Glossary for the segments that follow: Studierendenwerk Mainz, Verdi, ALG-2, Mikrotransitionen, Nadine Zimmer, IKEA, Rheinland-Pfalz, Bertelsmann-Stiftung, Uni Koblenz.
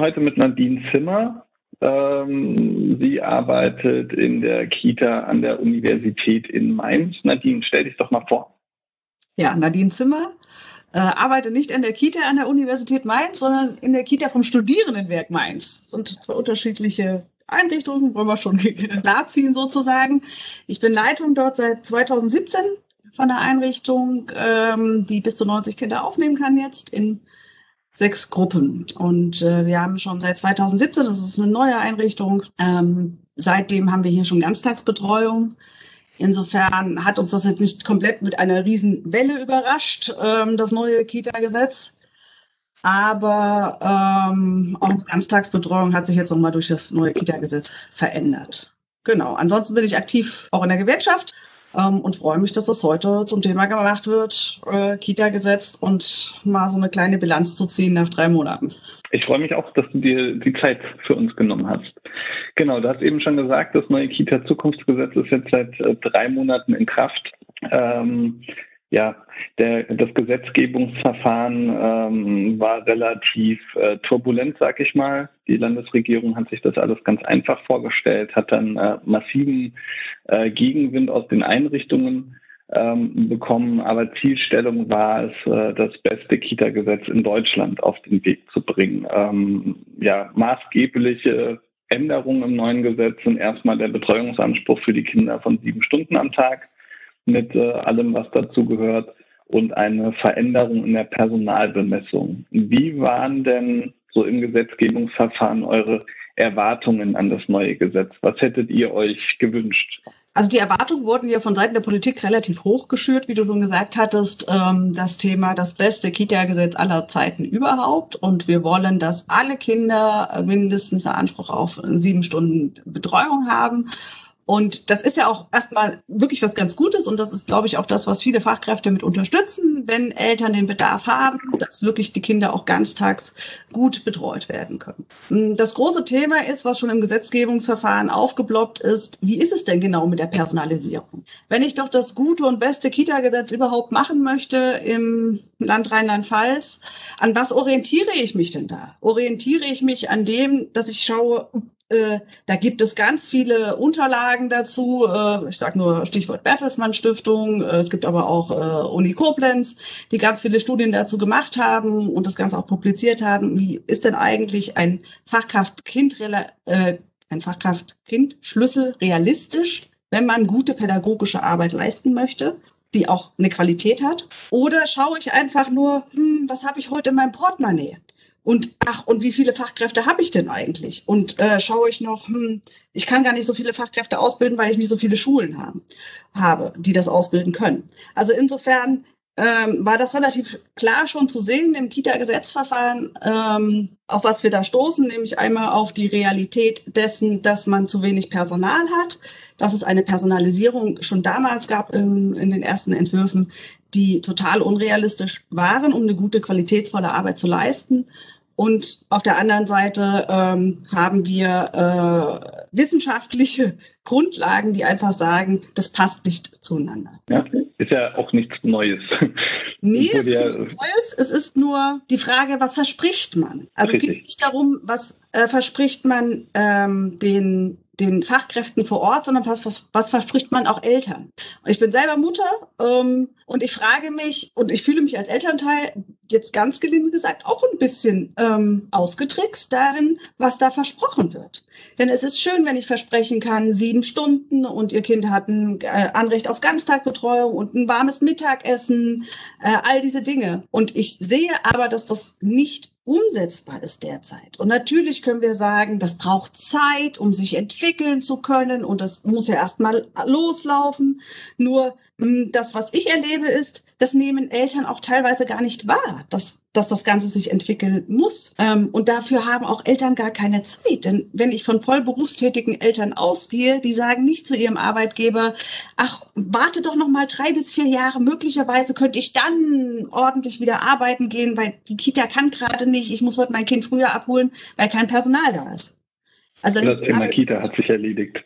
sprechen heute mit Nadine Zimmer. Sie arbeitet in der Kita an der Universität in Mainz. Nadine, stell dich doch mal vor. Ja, Nadine Zimmer. Arbeite nicht an der Kita an der Universität Mainz, sondern in der Kita vom Studierendenwerk Mainz. Das sind zwei unterschiedliche Einrichtungen, wollen wir schon nachziehen sozusagen. Ich bin Leitung dort seit 2017 von der Einrichtung, die bis zu 90 Kinder aufnehmen kann jetzt in 6 Gruppen. Und wir haben schon seit 2017, das ist eine neue Einrichtung, seitdem haben wir hier schon Ganztagsbetreuung. Insofern hat uns das jetzt nicht komplett mit einer Riesenwelle überrascht, das neue Kita-Gesetz. Aber auch Ganztagsbetreuung hat sich jetzt nochmal durch das neue Kita-Gesetz verändert. Genau, ansonsten bin ich aktiv auch in der Gewerkschaft und freue mich, dass das heute zum Thema gemacht wird, Kita-Gesetz, und mal so eine kleine Bilanz zu ziehen nach 3 Monaten. Ich freue mich auch, dass du dir die Zeit für uns genommen hast. Genau, du hast eben schon gesagt, das neue Kita-Zukunftsgesetz ist jetzt seit 3 Monaten in Kraft. Das Gesetzgebungsverfahren war relativ turbulent, sag ich mal. Die Landesregierung hat sich das alles ganz einfach vorgestellt, hat dann massiven Gegenwind aus den Einrichtungen bekommen, aber Zielstellung war es, das beste Kita-Gesetz in Deutschland auf den Weg zu bringen. Maßgebliche Änderungen im neuen Gesetz sind erstmal der Betreuungsanspruch für die Kinder von 7 Stunden am Tag mit allem, was dazu gehört, und eine Veränderung in der Personalbemessung. Wie waren denn so im Gesetzgebungsverfahren eure Erwartungen an das neue Gesetz? Was hättet ihr euch gewünscht? Also die Erwartungen wurden ja von Seiten der Politik relativ hoch geschürt, wie du schon gesagt hattest, das Thema das beste Kita-Gesetz aller Zeiten überhaupt. Und wir wollen, dass alle Kinder mindestens einen Anspruch auf 7 Stunden Betreuung haben. Und das ist ja auch erstmal wirklich was ganz Gutes, und das ist, glaube ich, auch das, was viele Fachkräfte mit unterstützen, wenn Eltern den Bedarf haben, dass wirklich die Kinder auch ganztags gut betreut werden können. Das große Thema ist, was schon im Gesetzgebungsverfahren aufgeploppt ist: Wie ist es denn genau mit der Personalisierung? Wenn ich doch das gute und beste Kita-Gesetz überhaupt machen möchte im Land Rheinland-Pfalz, an was orientiere ich mich denn da? Orientiere ich mich an dem, dass ich schaue, da gibt es ganz viele Unterlagen dazu. Ich sage nur Stichwort Bertelsmann-Stiftung. Es gibt aber auch Uni Koblenz, die ganz viele Studien dazu gemacht haben und das Ganze auch publiziert haben. Wie ist denn eigentlich ein Fachkraft-Kind-Schlüssel realistisch, wenn man gute pädagogische Arbeit leisten möchte, die auch eine Qualität hat? Oder schaue ich einfach nur, was habe ich heute in meinem Portemonnaie? Und wie viele Fachkräfte habe ich denn eigentlich? Und schaue ich noch, ich kann gar nicht so viele Fachkräfte ausbilden, weil ich nicht so viele Schulen habe, die das ausbilden können. Also insofern war das relativ klar schon zu sehen im Kita-Gesetzverfahren, auf was wir da stoßen, nämlich einmal auf die Realität dessen, dass man zu wenig Personal hat, dass es eine Personalisierung schon damals gab in den ersten Entwürfen, die total unrealistisch waren, um eine gute, qualitätsvolle Arbeit zu leisten. Und auf der anderen Seite haben wir wissenschaftliche Grundlagen, die einfach sagen, das passt nicht zueinander. Ja, ist ja auch nichts Neues. Nee, es ist nichts Neues. Es ist nur die Frage, was verspricht man? Also richtig. Es geht nicht darum, was verspricht man den Fachkräften vor Ort, sondern was verspricht man auch Eltern? Und ich bin selber Mutter und ich frage mich, und ich fühle mich als Elternteil jetzt ganz gelinde gesagt auch ein bisschen ausgetrickst darin, was da versprochen wird. Denn es ist schön, wenn ich versprechen kann, 7 Stunden und ihr Kind hat ein Anrecht auf Ganztagbetreuung und ein warmes Mittagessen, all diese Dinge. Und ich sehe aber, dass das nicht umsetzbar ist derzeit. Und natürlich können wir sagen, das braucht Zeit, um sich entwickeln zu können, und das muss ja erstmal loslaufen. Nur das, was ich erlebe, ist, das nehmen Eltern auch teilweise gar nicht wahr, dass das Ganze sich entwickeln muss. Und dafür haben auch Eltern gar keine Zeit. Denn wenn ich von voll berufstätigen Eltern ausgehe, die sagen nicht zu ihrem Arbeitgeber, ach, warte doch noch mal 3 bis 4 Jahre, möglicherweise könnte ich dann ordentlich wieder arbeiten gehen, weil die Kita kann gerade nicht, ich muss heute mein Kind früher abholen, weil kein Personal da ist. Also das Thema Kita hat sich erledigt.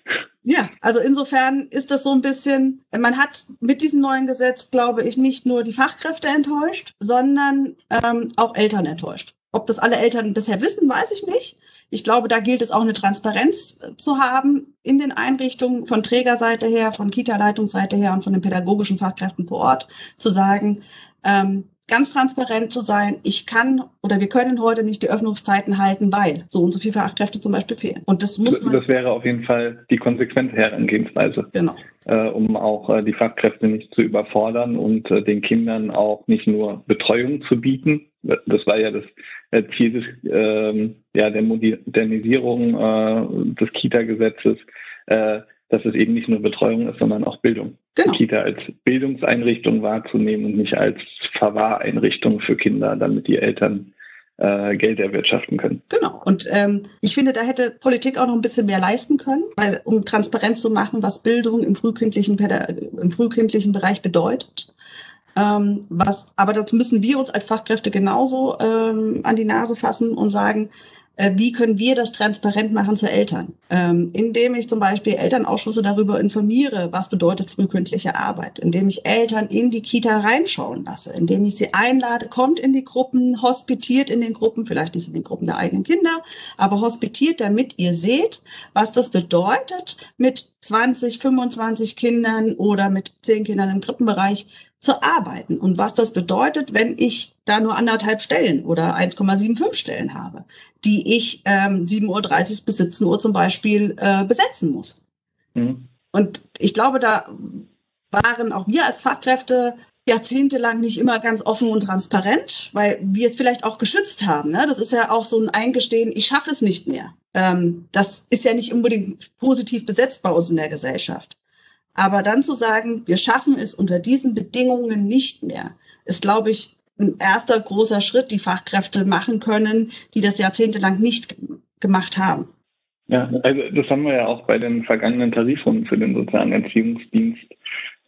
Ja, also insofern ist das so ein bisschen, man hat mit diesem neuen Gesetz, glaube ich, nicht nur die Fachkräfte enttäuscht, sondern auch Eltern enttäuscht. Ob das alle Eltern bisher wissen, weiß ich nicht. Ich glaube, da gilt es auch eine Transparenz zu haben in den Einrichtungen von Trägerseite her, von Kita-Leitungsseite her und von den pädagogischen Fachkräften vor Ort zu sagen, ganz transparent zu sein, ich kann oder wir können heute nicht die Öffnungszeiten halten, weil so und so viele Fachkräfte zum Beispiel fehlen. Und das muss man. Das wäre auf jeden Fall die konsequente Herangehensweise. Genau. Um auch die Fachkräfte nicht zu überfordern und den Kindern auch nicht nur Betreuung zu bieten. Das war ja das Ziel des, der Modernisierung des Kita-Gesetzes, dass es eben nicht nur Betreuung ist, sondern auch Bildung. Genau. Die Kita als Bildungseinrichtung wahrzunehmen und nicht als Verwahreinrichtung für Kinder, damit die Eltern Geld erwirtschaften können. Genau. Und ich finde, da hätte Politik auch noch ein bisschen mehr leisten können, weil um transparent zu machen, was Bildung im frühkindlichen Bereich bedeutet. Aber dazu müssen wir uns als Fachkräfte genauso an die Nase fassen und sagen, wie können wir das transparent machen zu Eltern? Indem ich zum Beispiel Elternausschüsse darüber informiere, was bedeutet frühkindliche Arbeit, indem ich Eltern in die Kita reinschauen lasse, indem ich sie einlade, kommt in die Gruppen, hospitiert in den Gruppen, vielleicht nicht in den Gruppen der eigenen Kinder, aber hospitiert, damit ihr seht, was das bedeutet, mit 20, 25 Kindern oder mit 10 Kindern im Krippenbereich zu arbeiten und was das bedeutet, wenn ich da nur 1,5 Stellen oder 1,75 Stellen habe, die ich 7:30 Uhr bis 17 Uhr zum Beispiel besetzen muss. Mhm. Und ich glaube, da waren auch wir als Fachkräfte jahrzehntelang nicht immer ganz offen und transparent, weil wir es vielleicht auch geschützt haben. Ne? Das ist ja auch so ein Eingestehen, ich schaffe es nicht mehr. Das ist ja nicht unbedingt positiv besetzt bei uns in der Gesellschaft. Aber dann zu sagen, wir schaffen es unter diesen Bedingungen nicht mehr, ist, glaube ich, ein erster großer Schritt, die Fachkräfte machen können, die das jahrzehntelang nicht gemacht haben. Ja, also das haben wir ja auch bei den vergangenen Tarifrunden für den sozialen Erziehungsdienst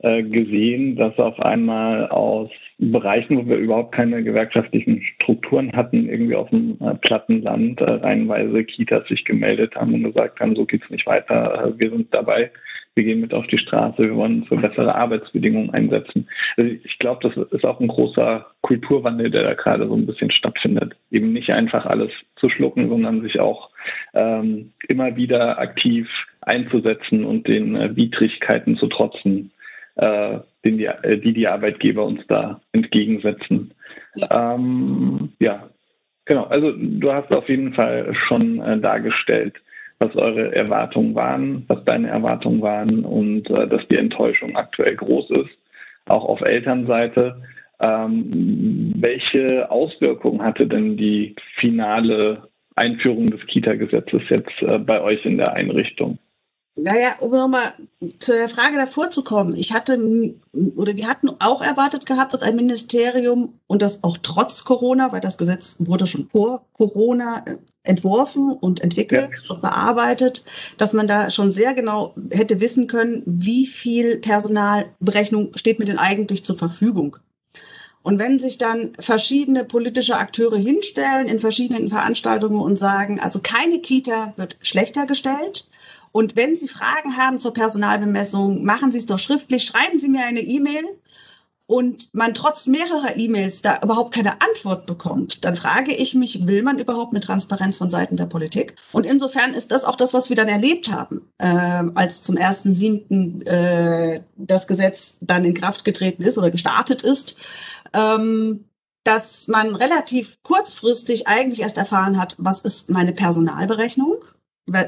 gesehen, dass auf einmal aus Bereichen, wo wir überhaupt keine gewerkschaftlichen Strukturen hatten, irgendwie auf dem Plattenland reihenweise Kitas sich gemeldet haben und gesagt haben, so geht's nicht weiter, wir sind dabei. Wir gehen mit auf die Straße, wir wollen uns für bessere Arbeitsbedingungen einsetzen. Also ich glaube, das ist auch ein großer Kulturwandel, der da gerade so ein bisschen stattfindet. Eben nicht einfach alles zu schlucken, sondern sich auch immer wieder aktiv einzusetzen und den Widrigkeiten zu trotzen, die Arbeitgeber uns da entgegensetzen. Ja, genau. Also du hast auf jeden Fall schon dargestellt, was eure Erwartungen waren, was deine Erwartungen waren und dass die Enttäuschung aktuell groß ist, auch auf Elternseite. Welche Auswirkungen hatte denn die finale Einführung des Kita-Gesetzes jetzt bei euch in der Einrichtung? Naja, um nochmal zur Frage davor zu kommen. Wir hatten auch erwartet gehabt, dass ein Ministerium und das auch trotz Corona, weil das Gesetz wurde schon vor Corona entworfen und entwickelt und bearbeitet, dass man da schon sehr genau hätte wissen können, wie viel Personalberechnung steht mir denn eigentlich zur Verfügung. Und wenn sich dann verschiedene politische Akteure hinstellen in verschiedenen Veranstaltungen und sagen, also keine Kita wird schlechter gestellt, und wenn Sie Fragen haben zur Personalbemessung, machen Sie es doch schriftlich, schreiben Sie mir eine E-Mail und man trotz mehrerer E-Mails da überhaupt keine Antwort bekommt, dann frage ich mich, will man überhaupt eine Transparenz von Seiten der Politik? Und insofern ist das auch das, was wir dann erlebt haben, als zum 1.7. Das Gesetz dann in Kraft getreten ist oder gestartet ist, dass man relativ kurzfristig eigentlich erst erfahren hat, was ist meine Personalberechnung?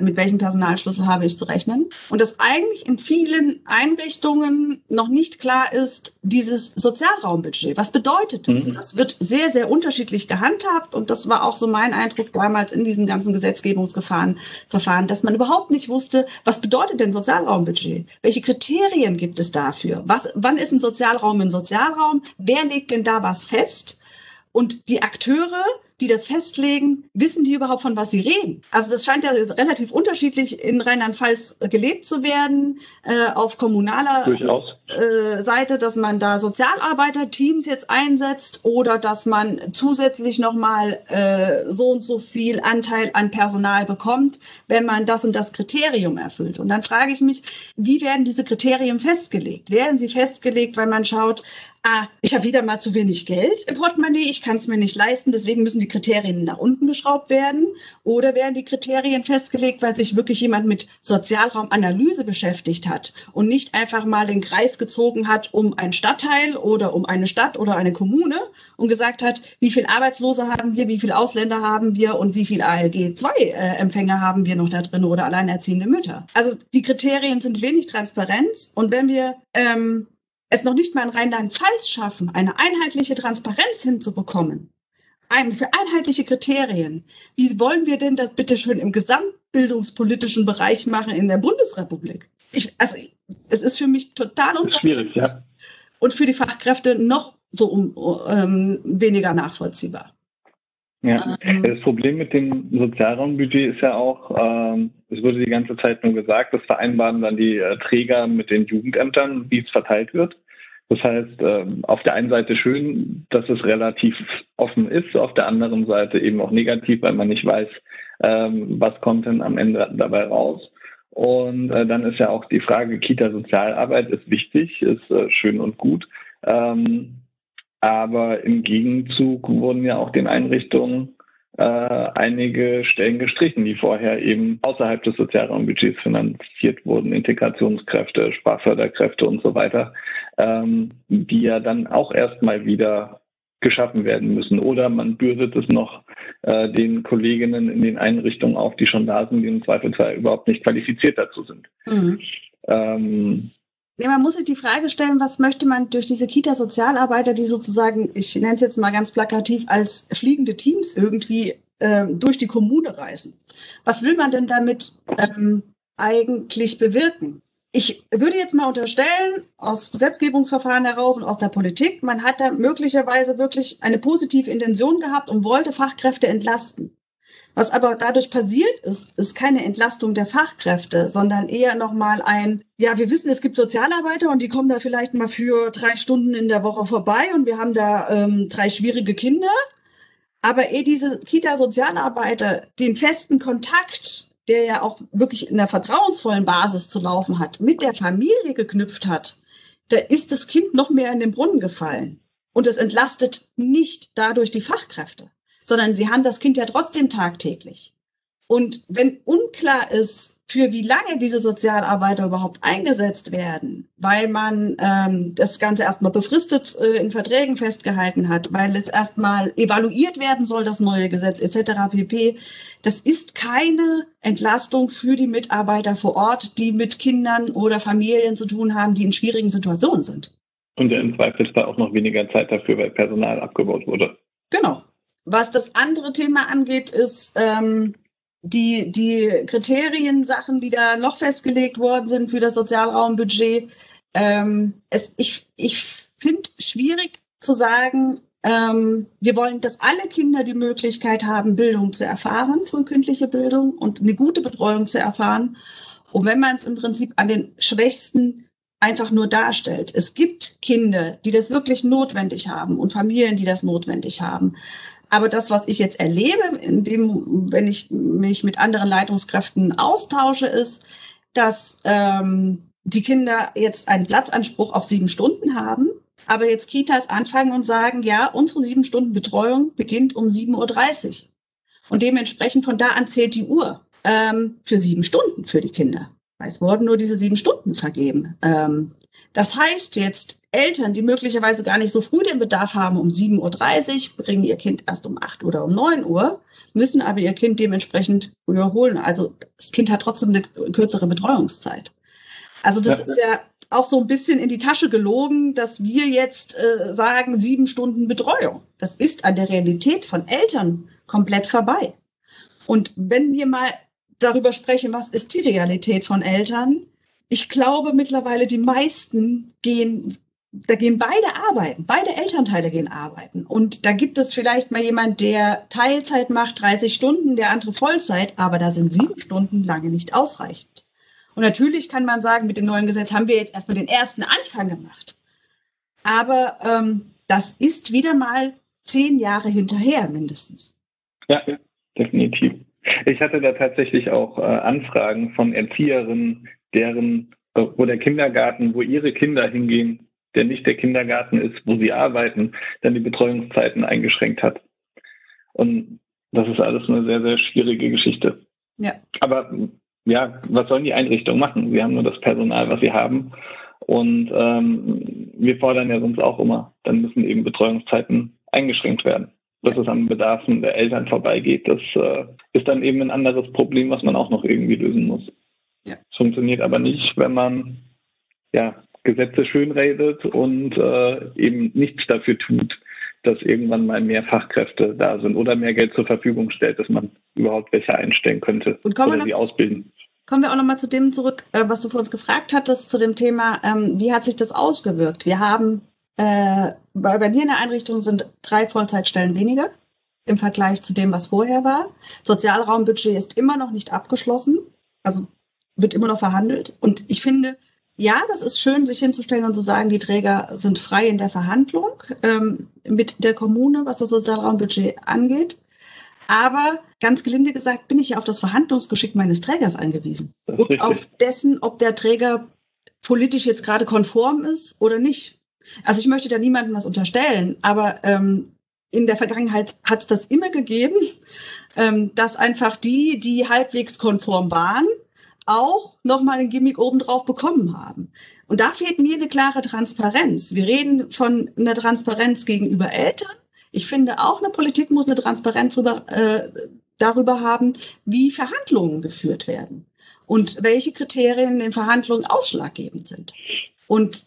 Mit welchem Personalschlüssel habe ich zu rechnen? Und dass eigentlich in vielen Einrichtungen noch nicht klar ist, dieses Sozialraumbudget, was bedeutet das? Mhm. Das wird sehr, sehr unterschiedlich gehandhabt und das war auch so mein Eindruck damals in diesen ganzen Gesetzgebungsverfahren, dass man überhaupt nicht wusste, was bedeutet denn Sozialraumbudget? Welche Kriterien gibt es dafür? Wann ist ein Sozialraum ein Sozialraum? Wer legt denn da was fest? Und die Akteure, die das festlegen, wissen die überhaupt, von was sie reden? Also das scheint ja relativ unterschiedlich in Rheinland-Pfalz gelebt zu werden, auf kommunaler Seite, dass man da Sozialarbeiterteams jetzt einsetzt oder dass man zusätzlich nochmal so und so viel Anteil an Personal bekommt, wenn man das und das Kriterium erfüllt. Und dann frage ich mich, wie werden diese Kriterien festgelegt? Werden sie festgelegt, weil man schaut, ich habe wieder mal zu wenig Geld im Portemonnaie, ich kann es mir nicht leisten, deswegen müssen die die Kriterien nach unten geschraubt werden oder werden die Kriterien festgelegt, weil sich wirklich jemand mit Sozialraumanalyse beschäftigt hat und nicht einfach mal den Kreis gezogen hat um einen Stadtteil oder um eine Stadt oder eine Kommune und gesagt hat, wie viele Arbeitslose haben wir, wie viele Ausländer haben wir und wie viele ALG-2-Empfänger haben wir noch da drin oder alleinerziehende Mütter. Also die Kriterien sind wenig transparent und wenn wir es noch nicht mal in Rheinland-Pfalz schaffen, eine einheitliche Transparenz hinzubekommen, für einheitliche Kriterien. Wie wollen wir denn das bitte schön im gesamtbildungspolitischen Bereich machen in der Bundesrepublik? Es ist für mich total unverständlich ja. Und für die Fachkräfte noch so weniger nachvollziehbar. Ja, das Problem mit dem Sozialraumbudget ist ja auch, es wurde die ganze Zeit nur gesagt, das vereinbaren dann die Träger mit den Jugendämtern, wie es verteilt wird. Das heißt, auf der einen Seite schön, dass es relativ offen ist, auf der anderen Seite eben auch negativ, weil man nicht weiß, was kommt denn am Ende dabei raus. Und dann ist ja auch die Frage, Kita-Sozialarbeit ist wichtig, ist schön und gut. Aber im Gegenzug wurden ja auch den Einrichtungen einige Stellen gestrichen, die vorher eben außerhalb des Sozialraumbudgets finanziert wurden, Integrationskräfte, Sprachförderkräfte und so weiter, die ja dann auch erstmal wieder geschaffen werden müssen. Oder man bürdet es noch den Kolleginnen in den Einrichtungen auf, die schon da sind, die im Zweifelsfall überhaupt nicht qualifiziert dazu sind. Mhm. Ja, man muss sich die Frage stellen, was möchte man durch diese Kita-Sozialarbeiter, die sozusagen, ich nenne es jetzt mal ganz plakativ, als fliegende Teams irgendwie durch die Kommune reisen. Was will man denn damit eigentlich bewirken? Ich würde jetzt mal unterstellen, aus Gesetzgebungsverfahren heraus und aus der Politik, man hat da möglicherweise wirklich eine positive Intention gehabt und wollte Fachkräfte entlasten. Was aber dadurch passiert ist, ist keine Entlastung der Fachkräfte, sondern eher nochmal ein, ja, wir wissen, es gibt Sozialarbeiter und die kommen da vielleicht mal für 3 Stunden in der Woche vorbei und wir haben da 3 schwierige Kinder. Aber diese Kita-Sozialarbeiter den festen Kontakt, der ja auch wirklich in einer vertrauensvollen Basis zu laufen hat, mit der Familie geknüpft hat, da ist das Kind noch mehr in den Brunnen gefallen. Und es entlastet nicht dadurch die Fachkräfte, sondern sie haben das Kind ja trotzdem tagtäglich. Und wenn unklar ist, für wie lange diese Sozialarbeiter überhaupt eingesetzt werden, weil man das Ganze erstmal befristet in Verträgen festgehalten hat, weil es erstmal evaluiert werden soll, das neue Gesetz etc. pp. Das ist keine Entlastung für die Mitarbeiter vor Ort, die mit Kindern oder Familien zu tun haben, die in schwierigen Situationen sind. Und ja, im Zweifelsfall auch noch weniger Zeit dafür, weil Personal abgebaut wurde. Genau. Was das andere Thema angeht, ist die Kriterien-Sachen, die da noch festgelegt worden sind für das Sozialraumbudget. Ich finde schwierig zu sagen, wir wollen, dass alle Kinder die Möglichkeit haben, Bildung zu erfahren, frühkindliche Bildung und eine gute Betreuung zu erfahren. Und wenn man es im Prinzip an den Schwächsten einfach nur darstellt. Es gibt Kinder, die das wirklich notwendig haben und Familien, die das notwendig haben. Aber das, was ich jetzt erlebe, wenn ich mich mit anderen Leitungskräften austausche, ist, dass die Kinder jetzt einen Platzanspruch auf 7 Stunden haben, aber jetzt Kitas anfangen und sagen, ja, unsere 7 Stunden Betreuung beginnt um 7:30 Uhr. Und dementsprechend von da an zählt die Uhr für 7 Stunden für die Kinder. Es wurden nur diese 7 Stunden vergeben. Das heißt jetzt, Eltern, die möglicherweise gar nicht so früh den Bedarf haben, um 7:30 Uhr, bringen ihr Kind erst um 8 oder um 9 Uhr, müssen aber ihr Kind dementsprechend überholen. Also das Kind hat trotzdem eine kürzere Betreuungszeit. Also das ist ja auch so ein bisschen in die Tasche gelogen, dass wir jetzt sagen, 7 Stunden Betreuung. Das ist an der Realität von Eltern komplett vorbei. Und wenn wir mal darüber sprechen, was ist die Realität von Eltern? Ich glaube mittlerweile, die meisten gehen beide arbeiten, beide Elternteile gehen arbeiten. Und da gibt es vielleicht mal jemand, der Teilzeit macht, 30 Stunden, der andere Vollzeit, aber da sind 7 Stunden lange nicht ausreichend. Und natürlich kann man sagen, mit dem neuen Gesetz haben wir jetzt erstmal den ersten Anfang gemacht. Aber das ist wieder mal 10 Jahre hinterher mindestens. Ja, definitiv. Ich hatte da tatsächlich auch Anfragen von Erzieherinnen, wo der Kindergarten, wo ihre Kinder hingehen, der nicht der Kindergarten ist, wo sie arbeiten, dann die Betreuungszeiten eingeschränkt hat. Und das ist alles eine sehr, sehr schwierige Geschichte. Ja. Aber ja, was sollen die Einrichtungen machen? Sie haben nur das Personal, was sie haben. Und wir fordern ja sonst auch immer, dann müssen eben Betreuungszeiten eingeschränkt werden. Dass es an Bedarfen der Eltern vorbeigeht, das ist dann eben ein anderes Problem, was man auch noch irgendwie lösen muss. Ja. Das funktioniert aber nicht, wenn man ja, Gesetze schönredet und eben nichts dafür tut, dass irgendwann mal mehr Fachkräfte da sind oder mehr Geld zur Verfügung stellt, dass man überhaupt welche einstellen könnte oder sie ausbilden. Kommen wir auch nochmal zu dem zurück, was du vor uns gefragt hattest, zu dem Thema, wie hat sich das ausgewirkt? Wir haben, bei mir in der Einrichtung sind 3 Vollzeitstellen weniger im Vergleich zu dem, was vorher war. Sozialraumbudget ist immer noch nicht abgeschlossen, also wird immer noch verhandelt. Und ich finde, ja, das ist schön, sich hinzustellen und zu sagen, die Träger sind frei in der Verhandlung mit der Kommune, was das Sozialraumbudget angeht. Aber ganz gelinde gesagt bin ich ja auf das Verhandlungsgeschick meines Trägers angewiesen. Und auf dessen, ob der Träger politisch jetzt gerade konform ist oder nicht. Also ich möchte da niemandem was unterstellen, aber in der Vergangenheit hat es das immer gegeben, dass einfach die, die halbwegs konform waren, auch nochmal ein Gimmick obendrauf bekommen haben. Und da fehlt mir eine klare Transparenz. Wir reden von einer Transparenz gegenüber Eltern. Ich finde auch, eine Politik muss eine Transparenz darüber haben, wie Verhandlungen geführt werden und welche Kriterien in den Verhandlungen ausschlaggebend sind. Und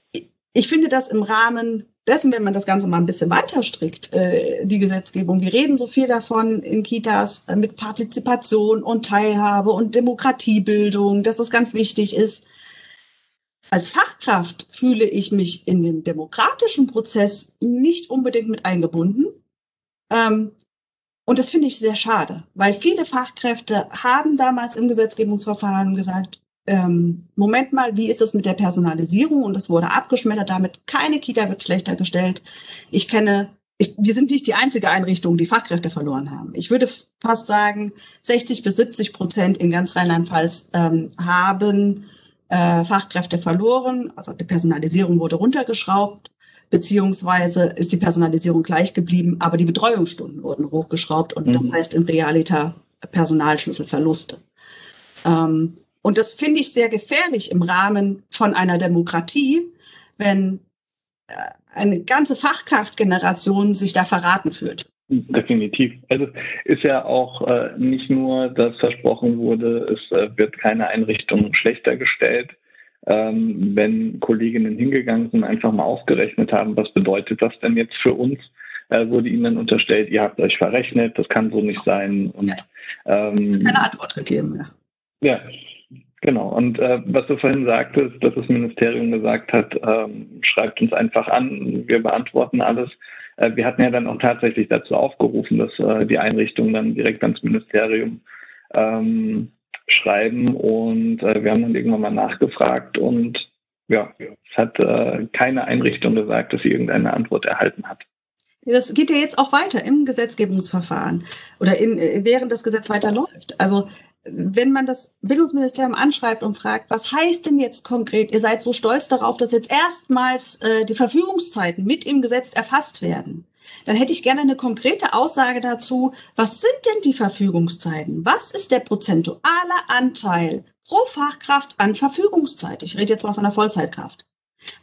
ich finde das im Rahmen dessen, wenn man das Ganze mal ein bisschen weiter strickt, die Gesetzgebung. Wir reden so viel davon in Kitas mit Partizipation und Teilhabe und Demokratiebildung, dass das ganz wichtig ist. Als Fachkraft fühle ich mich in den demokratischen Prozess nicht unbedingt mit eingebunden. Und das finde ich sehr schade, weil viele Fachkräfte haben damals im Gesetzgebungsverfahren gesagt, Moment mal, wie ist das mit der Personalisierung? Und es wurde abgeschmettert, damit keine Kita wird schlechter gestellt. Wir sind nicht die einzige Einrichtung, die Fachkräfte verloren haben. Ich würde fast sagen, 60-70% in ganz Rheinland-Pfalz haben Fachkräfte verloren, also die Personalisierung wurde runtergeschraubt, beziehungsweise ist die Personalisierung gleich geblieben, aber die Betreuungsstunden wurden hochgeschraubt und das heißt in Realita Personalschlüsselverluste. Und das finde ich sehr gefährlich im Rahmen von einer Demokratie, wenn eine ganze Fachkraftgeneration sich da verraten fühlt. Definitiv. Also ist ja auch nicht nur, dass versprochen wurde, es wird keine Einrichtung schlechter gestellt, wenn Kolleginnen hingegangen sind, einfach mal ausgerechnet haben, was bedeutet das denn jetzt für uns, wurde ihnen dann unterstellt, ihr habt euch verrechnet, das kann so nicht sein. Und keine Antwort gegeben, ja. Ja. Genau. Und was du vorhin sagtest, dass das Ministerium gesagt hat, schreibt uns einfach an, wir beantworten alles. Wir hatten ja dann auch tatsächlich dazu aufgerufen, dass die Einrichtungen dann direkt ans Ministerium schreiben. Und wir haben dann irgendwann mal nachgefragt. Und ja, es hat keine Einrichtung gesagt, dass sie irgendeine Antwort erhalten hat. Das geht ja jetzt auch weiter im Gesetzgebungsverfahren oder während das Gesetz weiter läuft. Also wenn man das Bildungsministerium anschreibt und fragt, was heißt denn jetzt konkret, ihr seid so stolz darauf, dass jetzt erstmals die Verfügungszeiten mit im Gesetz erfasst werden, dann hätte ich gerne eine konkrete Aussage dazu, was sind denn die Verfügungszeiten? Was ist der prozentuale Anteil pro Fachkraft an Verfügungszeit? Ich rede jetzt mal von der Vollzeitkraft.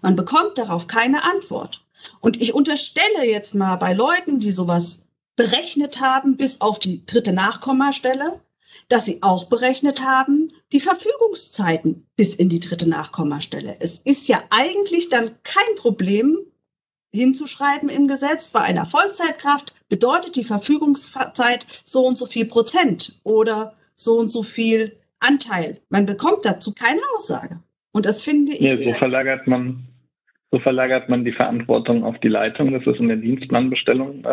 Man bekommt darauf keine Antwort. Und ich unterstelle jetzt mal bei Leuten, die sowas berechnet haben, bis auf die dritte Nachkommastelle, dass sie auch berechnet haben, die Verfügungszeiten bis in die dritte Nachkommastelle. Es ist ja eigentlich dann kein Problem, hinzuschreiben im Gesetz, bei einer Vollzeitkraft bedeutet die Verfügungszeit so und so viel Prozent oder so und so viel Anteil. Man bekommt dazu keine Aussage. Und das finde ich... Ja, so verlagert man die Verantwortung auf die Leitung. Das ist in der Dienstplanbestellung...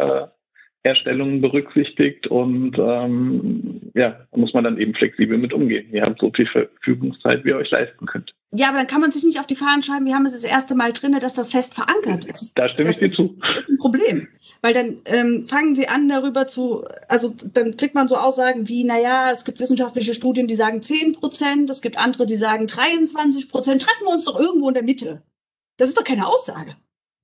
Erstellungen berücksichtigt und da muss man dann eben flexibel mit umgehen. Ihr habt so viel Verfügungszeit, wie ihr euch leisten könnt. Ja, aber dann kann man sich nicht auf die Fahnen schreiben, wir haben es das erste Mal drin, dass das fest verankert ist. Da stimme ich dir zu. Das ist ein Problem, weil dann fangen sie an darüber zu, also dann kriegt man so Aussagen wie, naja, es gibt wissenschaftliche Studien, die sagen 10%, es gibt andere, die sagen 23%, treffen wir uns doch irgendwo in der Mitte. Das ist doch keine Aussage.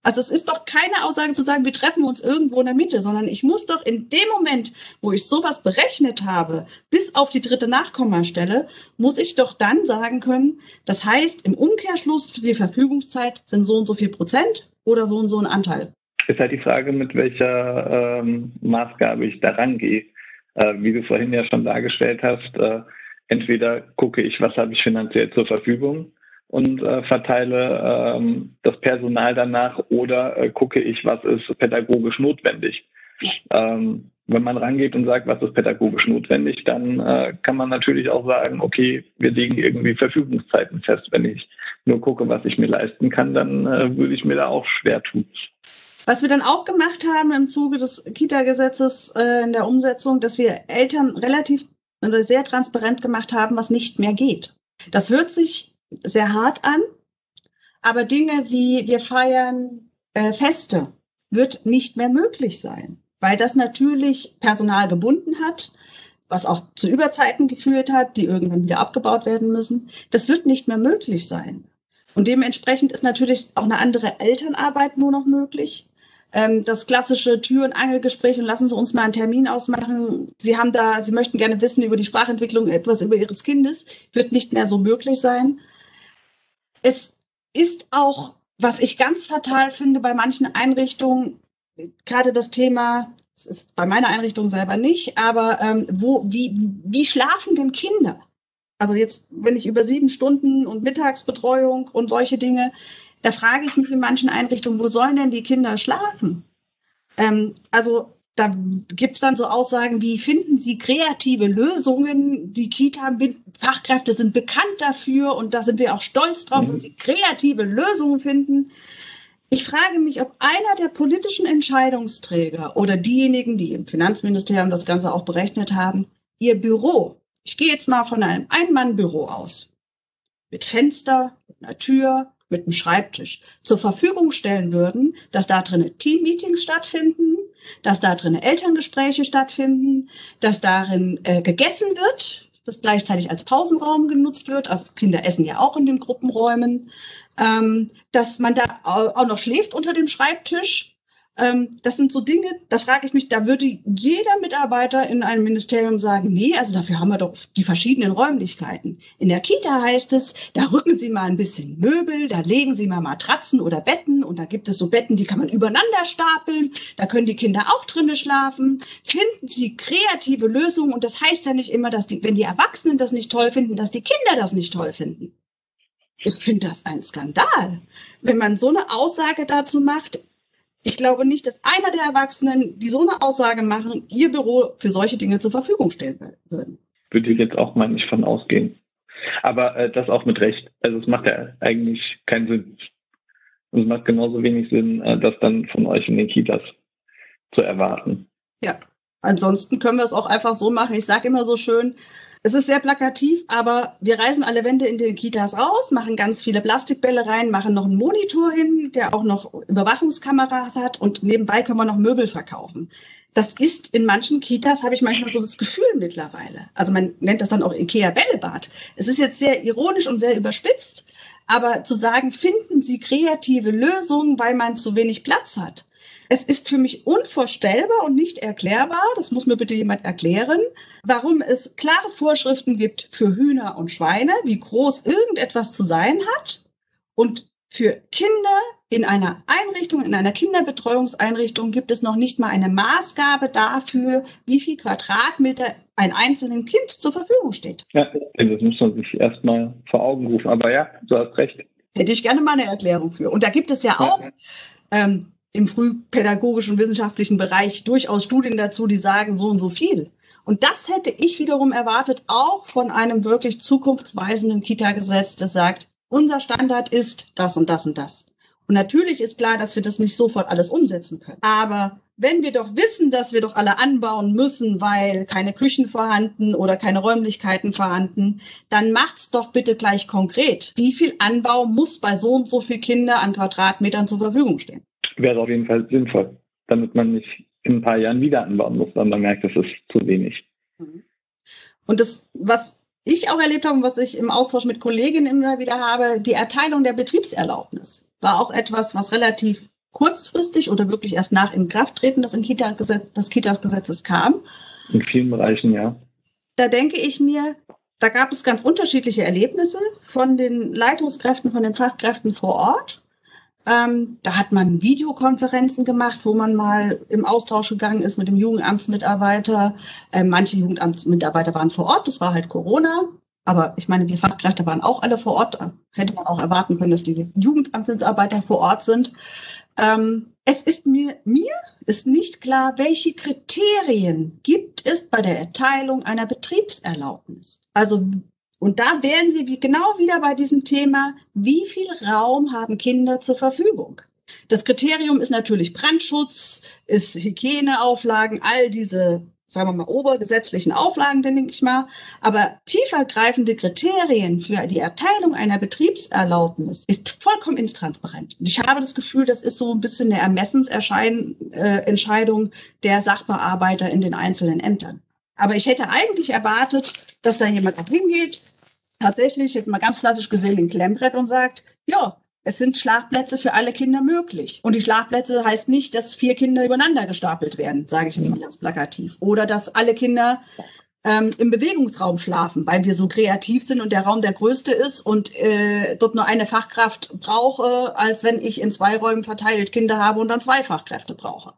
Also es ist doch keine Aussage zu sagen, wir treffen uns irgendwo in der Mitte, sondern ich muss doch in dem Moment, wo ich sowas berechnet habe, bis auf die dritte Nachkommastelle, muss ich doch dann sagen können, das heißt im Umkehrschluss für die Verfügungszeit sind so und so viel Prozent oder so ein Anteil. Ist halt die Frage, mit welcher Maßgabe ich da rangehe. Wie du vorhin ja schon dargestellt hast, entweder gucke ich, was habe ich finanziell zur Verfügung und verteile das Personal danach oder gucke ich, was ist pädagogisch notwendig. Wenn man rangeht und sagt, was ist pädagogisch notwendig, dann kann man natürlich auch sagen, okay, wir legen irgendwie Verfügungszeiten fest. Wenn ich nur gucke, was ich mir leisten kann, dann würde ich mir da auch schwer tun. Was wir dann auch gemacht haben im Zuge des Kita-Gesetzes in der Umsetzung, dass wir Eltern relativ oder sehr transparent gemacht haben, was nicht mehr geht. Das hört sich sehr hart an, aber Dinge wie wir feiern Feste wird nicht mehr möglich sein, weil das natürlich Personal gebunden hat, was auch zu Überzeiten geführt hat, die irgendwann wieder abgebaut werden müssen. Das wird nicht mehr möglich sein. Und dementsprechend ist natürlich auch eine andere Elternarbeit nur noch möglich. Das klassische Tür- und Angelgespräch und lassen Sie uns mal einen Termin ausmachen. Sie möchten gerne wissen über die Sprachentwicklung, etwas über Ihres Kindes, wird nicht mehr so möglich sein. Es ist auch, was ich ganz fatal finde, bei manchen Einrichtungen, gerade das Thema, es ist bei meiner Einrichtung selber nicht, aber wie schlafen denn Kinder? Also jetzt, wenn ich über 7 Stunden und Mittagsbetreuung und solche Dinge, da frage ich mich in manchen Einrichtungen, wo sollen denn die Kinder schlafen? Also da gibt es dann so Aussagen, wie finden Sie kreative Lösungen? Die Kita-Fachkräfte sind bekannt dafür und da sind wir auch stolz drauf, dass sie kreative Lösungen finden. Ich frage mich, ob einer der politischen Entscheidungsträger oder diejenigen, die im Finanzministerium das Ganze auch berechnet haben, ihr Büro, ich gehe jetzt mal von einem Ein-Mann-Büro aus, mit Fenster, mit einer Tür, mit einem Schreibtisch zur Verfügung stellen würden, dass da drin Team-Meetings stattfinden, dass da drin Elterngespräche stattfinden, dass darin gegessen wird, das gleichzeitig als Pausenraum genutzt wird, also Kinder essen ja auch in den Gruppenräumen, dass man da auch noch schläft unter dem Schreibtisch. Das sind so Dinge, da frage ich mich, da würde jeder Mitarbeiter in einem Ministerium sagen, nee, also dafür haben wir doch die verschiedenen Räumlichkeiten. In der Kita heißt es, da rücken Sie mal ein bisschen Möbel, da legen Sie mal Matratzen oder Betten und da gibt es so Betten, die kann man übereinander stapeln, da können die Kinder auch drinnen schlafen. Finden Sie kreative Lösungen und das heißt ja nicht immer, dass wenn die Erwachsenen das nicht toll finden, dass die Kinder das nicht toll finden. Ich finde das ein Skandal, wenn man so eine Aussage dazu macht. Ich glaube nicht, dass einer der Erwachsenen, die so eine Aussage machen, ihr Büro für solche Dinge zur Verfügung stellen würden. Würde ich jetzt auch mal nicht von ausgehen. Aber das auch mit Recht. Also es macht ja eigentlich keinen Sinn. Und es macht genauso wenig Sinn, das dann von euch in den Kitas zu erwarten. Ja, ansonsten können wir es auch einfach so machen. Ich sage immer so schön, es ist sehr plakativ, aber wir reißen alle Wände in den Kitas raus, machen ganz viele Plastikbälle rein, machen noch einen Monitor hin, der auch noch Überwachungskameras hat und nebenbei können wir noch Möbel verkaufen. Das ist in manchen Kitas, habe ich manchmal so das Gefühl mittlerweile. Also man nennt das dann auch IKEA-Bällebad. Es ist jetzt sehr ironisch und sehr überspitzt, aber zu sagen, finden Sie kreative Lösungen, weil man zu wenig Platz hat. Es ist für mich unvorstellbar und nicht erklärbar, das muss mir bitte jemand erklären, warum es klare Vorschriften gibt für Hühner und Schweine, wie groß irgendetwas zu sein hat und für Kinder in einer Einrichtung, in einer Kinderbetreuungseinrichtung gibt es noch nicht mal eine Maßgabe dafür, wie viel Quadratmeter einem einzelnen Kind zur Verfügung steht. Ja, das muss man sich erstmal vor Augen rufen, aber ja, du hast recht. Hätte ich gerne mal eine Erklärung für. Und da gibt es ja auch im frühpädagogischen, wissenschaftlichen Bereich durchaus Studien dazu, die sagen so und so viel. Und das hätte ich wiederum erwartet, auch von einem wirklich zukunftsweisenden Kita-Gesetz, das sagt, unser Standard ist das und das und das. Und natürlich ist klar, dass wir das nicht sofort alles umsetzen können. Aber wenn wir doch wissen, dass wir doch alle anbauen müssen, weil keine Küchen vorhanden oder keine Räumlichkeiten vorhanden, dann macht's doch bitte gleich konkret. Wie viel Anbau muss bei so und so viel Kinder an Quadratmetern zur Verfügung stehen? Wäre auf jeden Fall sinnvoll, damit man nicht in ein paar Jahren wieder anbauen muss, weil man merkt, das ist zu wenig. Und das, was ich auch erlebt habe und was ich im Austausch mit Kolleginnen immer wieder habe, die Erteilung der Betriebserlaubnis war auch etwas, was relativ kurzfristig oder wirklich erst nach Inkrafttreten des Kita-Gesetzes kam. In vielen Bereichen, ja. Da denke ich mir, da gab es ganz unterschiedliche Erlebnisse von den Leitungskräften, von den Fachkräften vor Ort. Da hat man Videokonferenzen gemacht, wo man mal im Austausch gegangen ist mit dem Jugendamtsmitarbeiter. Manche Jugendamtsmitarbeiter waren vor Ort, das war halt Corona. Aber ich meine, die Fachkräfte waren auch alle vor Ort. Hätte man auch erwarten können, dass die Jugendamtsmitarbeiter vor Ort sind. Es ist mir nicht klar, welche Kriterien gibt es bei der Erteilung einer Betriebserlaubnis. Also, und da wären wir genau wieder bei diesem Thema, wie viel Raum haben Kinder zur Verfügung? Das Kriterium ist natürlich Brandschutz, ist Hygieneauflagen, all diese, sagen wir mal, obergesetzlichen Auflagen, denke ich mal. Aber tiefergreifende Kriterien für die Erteilung einer Betriebserlaubnis ist vollkommen intransparent. Ich habe das Gefühl, das ist so ein bisschen eine Ermessensentscheidung der Sachbearbeiter in den einzelnen Ämtern. Aber ich hätte eigentlich erwartet, dass da jemand auch hingeht, tatsächlich jetzt mal ganz klassisch gesehen ein Klemmbrett und sagt, ja, es sind Schlafplätze für alle Kinder möglich. Und die Schlafplätze heißt nicht, dass 4 Kinder übereinander gestapelt werden, sage ich jetzt mal ganz plakativ. Oder dass alle Kinder im Bewegungsraum schlafen, weil wir so kreativ sind und der Raum der größte ist und dort nur eine Fachkraft brauche, als wenn ich in 2 Räumen verteilt Kinder habe und dann 2 Fachkräfte brauche.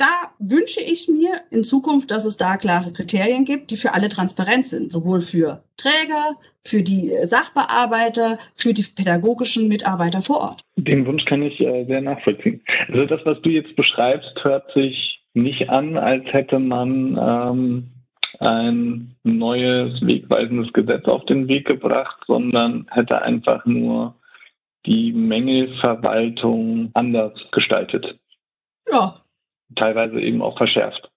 Da wünsche ich mir in Zukunft, dass es da klare Kriterien gibt, die für alle transparent sind, sowohl für Träger, für die Sachbearbeiter, für die pädagogischen Mitarbeiter vor Ort. Den Wunsch kann ich sehr nachvollziehen. Also das, was du jetzt beschreibst, hört sich nicht an, als hätte man ein neues wegweisendes Gesetz auf den Weg gebracht, sondern hätte einfach nur die Mängelverwaltung anders gestaltet. Ja, teilweise eben auch verschärft.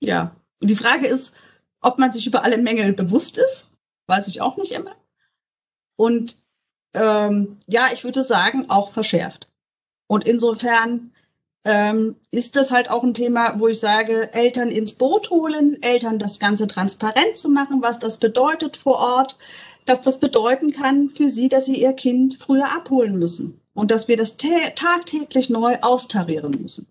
Ja, und die Frage ist, ob man sich über alle Mängel bewusst ist, weiß ich auch nicht immer. Und ja, ich würde sagen, auch verschärft. Und insofern ist das halt auch ein Thema, wo ich sage, Eltern ins Boot holen, Eltern das Ganze transparent zu machen, was das bedeutet vor Ort, dass das bedeuten kann für sie, dass sie ihr Kind früher abholen müssen und dass wir das tagtäglich neu austarieren müssen.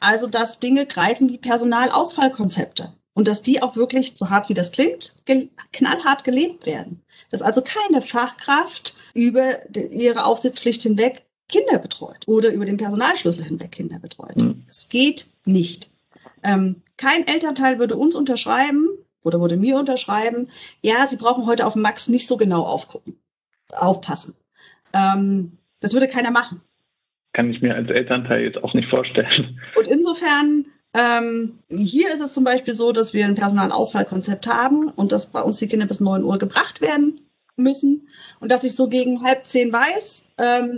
Also, dass Dinge greifen wie Personalausfallkonzepte und dass die auch wirklich, so hart wie das klingt, knallhart gelebt werden. Dass also keine Fachkraft über ihre Aufsichtspflicht hinweg Kinder betreut oder über den Personalschlüssel hinweg Kinder betreut. Es geht nicht. Kein Elternteil würde uns unterschreiben oder würde mir unterschreiben, ja, sie brauchen heute auf Max nicht so genau aufpassen. Das würde keiner machen. Kann ich mir als Elternteil jetzt auch nicht vorstellen. Und insofern, hier ist es zum Beispiel so, dass wir ein Personalausfallkonzept haben und dass bei uns die Kinder bis 9 Uhr gebracht werden müssen und dass ich so gegen 9:30 weiß,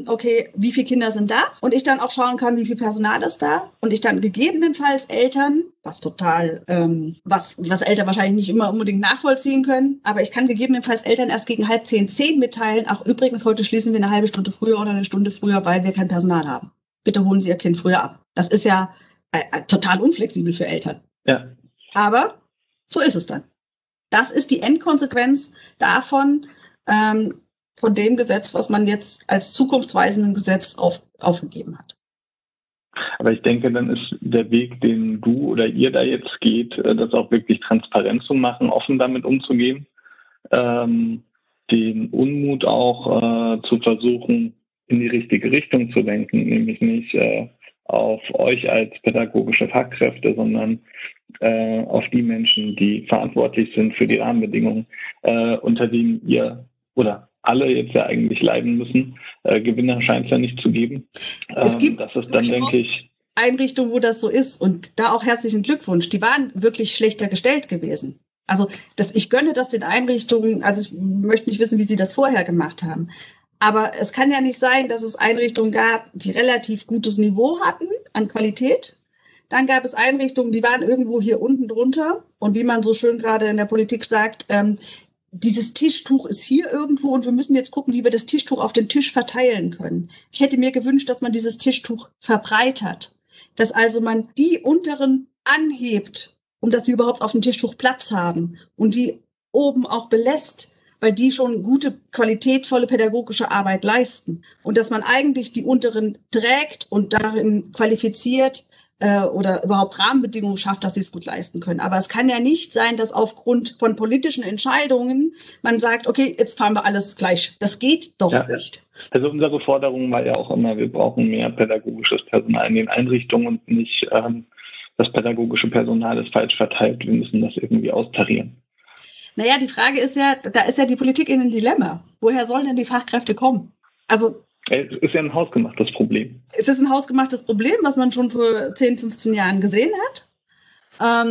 okay, wie viele Kinder sind da und ich dann auch schauen kann, wie viel Personal ist da und ich dann gegebenenfalls Eltern, was total, was Eltern wahrscheinlich nicht immer unbedingt nachvollziehen können, aber ich kann gegebenenfalls Eltern erst gegen 9:30 mitteilen, ach übrigens, heute schließen wir eine halbe Stunde früher oder eine Stunde früher, weil wir kein Personal haben. Bitte holen Sie Ihr Kind früher ab. Das ist ja total unflexibel für Eltern. Ja. Aber so ist es dann. Das ist die Endkonsequenz davon, von dem Gesetz, was man jetzt als zukunftsweisenden Gesetz aufgegeben hat. Aber ich denke, dann ist der Weg, den du oder ihr da jetzt geht, das auch wirklich transparent zu machen, offen damit umzugehen, den Unmut auch zu versuchen, in die richtige Richtung zu lenken, nämlich nicht auf euch als pädagogische Fachkräfte, sondern auf die Menschen, die verantwortlich sind für die Rahmenbedingungen, unter denen ihr oder alle jetzt ja eigentlich leiden müssen. Gewinner scheint es ja nicht zu geben. Es gibt das ist dann, denke ich, Einrichtungen, wo das so ist. Und da auch herzlichen Glückwunsch. Die waren wirklich schlechter gestellt gewesen. Also ich gönne das den Einrichtungen. Also ich möchte nicht wissen, wie sie das vorher gemacht haben. Aber es kann ja nicht sein, dass es Einrichtungen gab, die relativ gutes Niveau hatten an Qualität. Dann gab es Einrichtungen, die waren irgendwo hier unten drunter. Und wie man so schön gerade in der Politik sagt, dieses Tischtuch ist hier irgendwo und wir müssen jetzt gucken, wie wir das Tischtuch auf den Tisch verteilen können. Ich hätte mir gewünscht, dass man dieses Tischtuch verbreitert, dass also man die unteren anhebt, um dass sie überhaupt auf dem Tischtuch Platz haben und die oben auch belässt, weil die schon gute, qualitätvolle pädagogische Arbeit leisten. Und dass man eigentlich die unteren trägt und darin qualifiziert oder überhaupt Rahmenbedingungen schafft, dass sie es gut leisten können. Aber es kann ja nicht sein, dass aufgrund von politischen Entscheidungen man sagt, okay, jetzt fahren wir alles gleich. Das geht doch nicht. Also unsere Forderung war ja auch immer, wir brauchen mehr pädagogisches Personal in den Einrichtungen und nicht das pädagogische Personal ist falsch verteilt. Wir müssen das irgendwie austarieren. Naja, die Frage ist ja, da ist ja die Politik in einem Dilemma. Woher sollen denn die Fachkräfte kommen? Also es ist ja ein hausgemachtes Problem. Es ist ein hausgemachtes Problem, was man schon vor 10, 15 Jahren gesehen hat,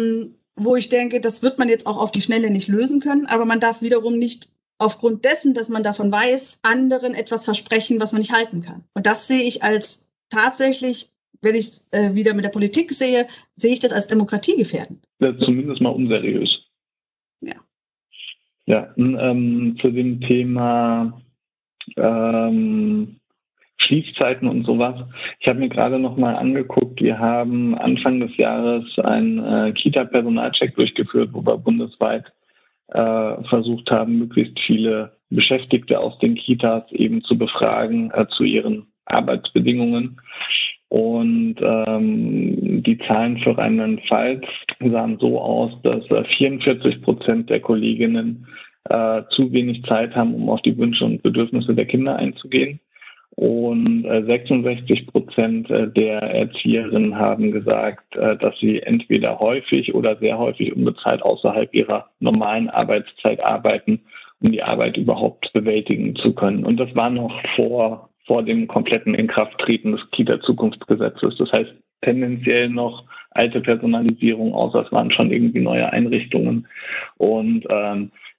wo ich denke, das wird man jetzt auch auf die Schnelle nicht lösen können. Aber man darf wiederum nicht aufgrund dessen, dass man davon weiß, anderen etwas versprechen, was man nicht halten kann. Und das sehe ich als tatsächlich, wenn ich es wieder mit der Politik sehe, sehe ich das als demokratiegefährdend. Ja, zumindest mal unseriös. Ja. Ja, zu dem Thema Schließzeiten und sowas. Ich habe mir gerade noch mal angeguckt, wir haben Anfang des Jahres einen Kita-Personalcheck durchgeführt, wo wir bundesweit versucht haben, möglichst viele Beschäftigte aus den Kitas eben zu befragen zu ihren Arbeitsbedingungen. Und die Zahlen für Rheinland-Pfalz sahen so aus, dass 44% der Kolleginnen zu wenig Zeit haben, um auf die Wünsche und Bedürfnisse der Kinder einzugehen. Und 66% der Erzieherinnen haben gesagt, dass sie entweder häufig oder sehr häufig unbezahlt außerhalb ihrer normalen Arbeitszeit arbeiten, um die Arbeit überhaupt bewältigen zu können. Und das war noch vor dem kompletten Inkrafttreten des Kita-Zukunftsgesetzes. Das heißt, tendenziell noch alte Personalisierung, außer es waren schon irgendwie neue Einrichtungen. Und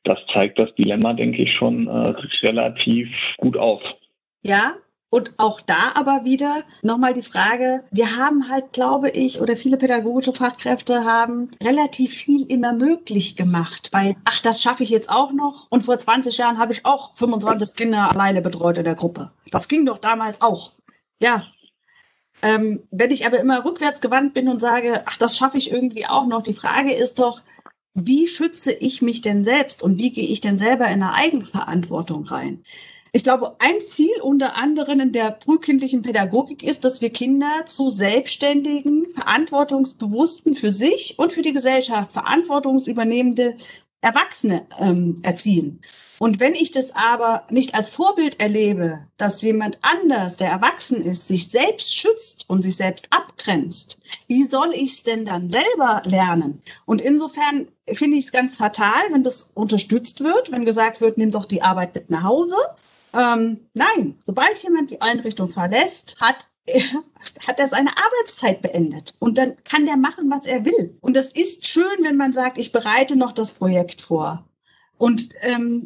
das zeigt das Dilemma, denke ich, schon relativ gut auf. Ja, und auch da aber wieder nochmal die Frage, wir haben halt, glaube ich, oder viele pädagogische Fachkräfte haben relativ viel immer möglich gemacht. Weil, ach, das schaffe ich jetzt auch noch. Und vor 20 Jahren habe ich auch 25 Kinder alleine betreut in der Gruppe. Das ging doch damals auch. Ja. Wenn ich aber immer rückwärts gewandt bin und sage, ach, das schaffe ich irgendwie auch noch. Die Frage ist doch, wie schütze ich mich denn selbst? Und wie gehe ich denn selber in eine Eigenverantwortung rein? Ich glaube, ein Ziel unter anderem in der frühkindlichen Pädagogik ist, dass wir Kinder zu selbstständigen, verantwortungsbewussten für sich und für die Gesellschaft verantwortungsübernehmende Erwachsene erziehen. Und wenn ich das aber nicht als Vorbild erlebe, dass jemand anders, der erwachsen ist, sich selbst schützt und sich selbst abgrenzt, wie soll ich es denn dann selber lernen? Und insofern finde ich es ganz fatal, wenn das unterstützt wird, wenn gesagt wird, nimm doch die Arbeit mit nach Hause. Nein, sobald jemand die Einrichtung verlässt, hat er seine Arbeitszeit beendet. Und dann kann der machen, was er will. Und das ist schön, wenn man sagt, ich bereite noch das Projekt vor. Und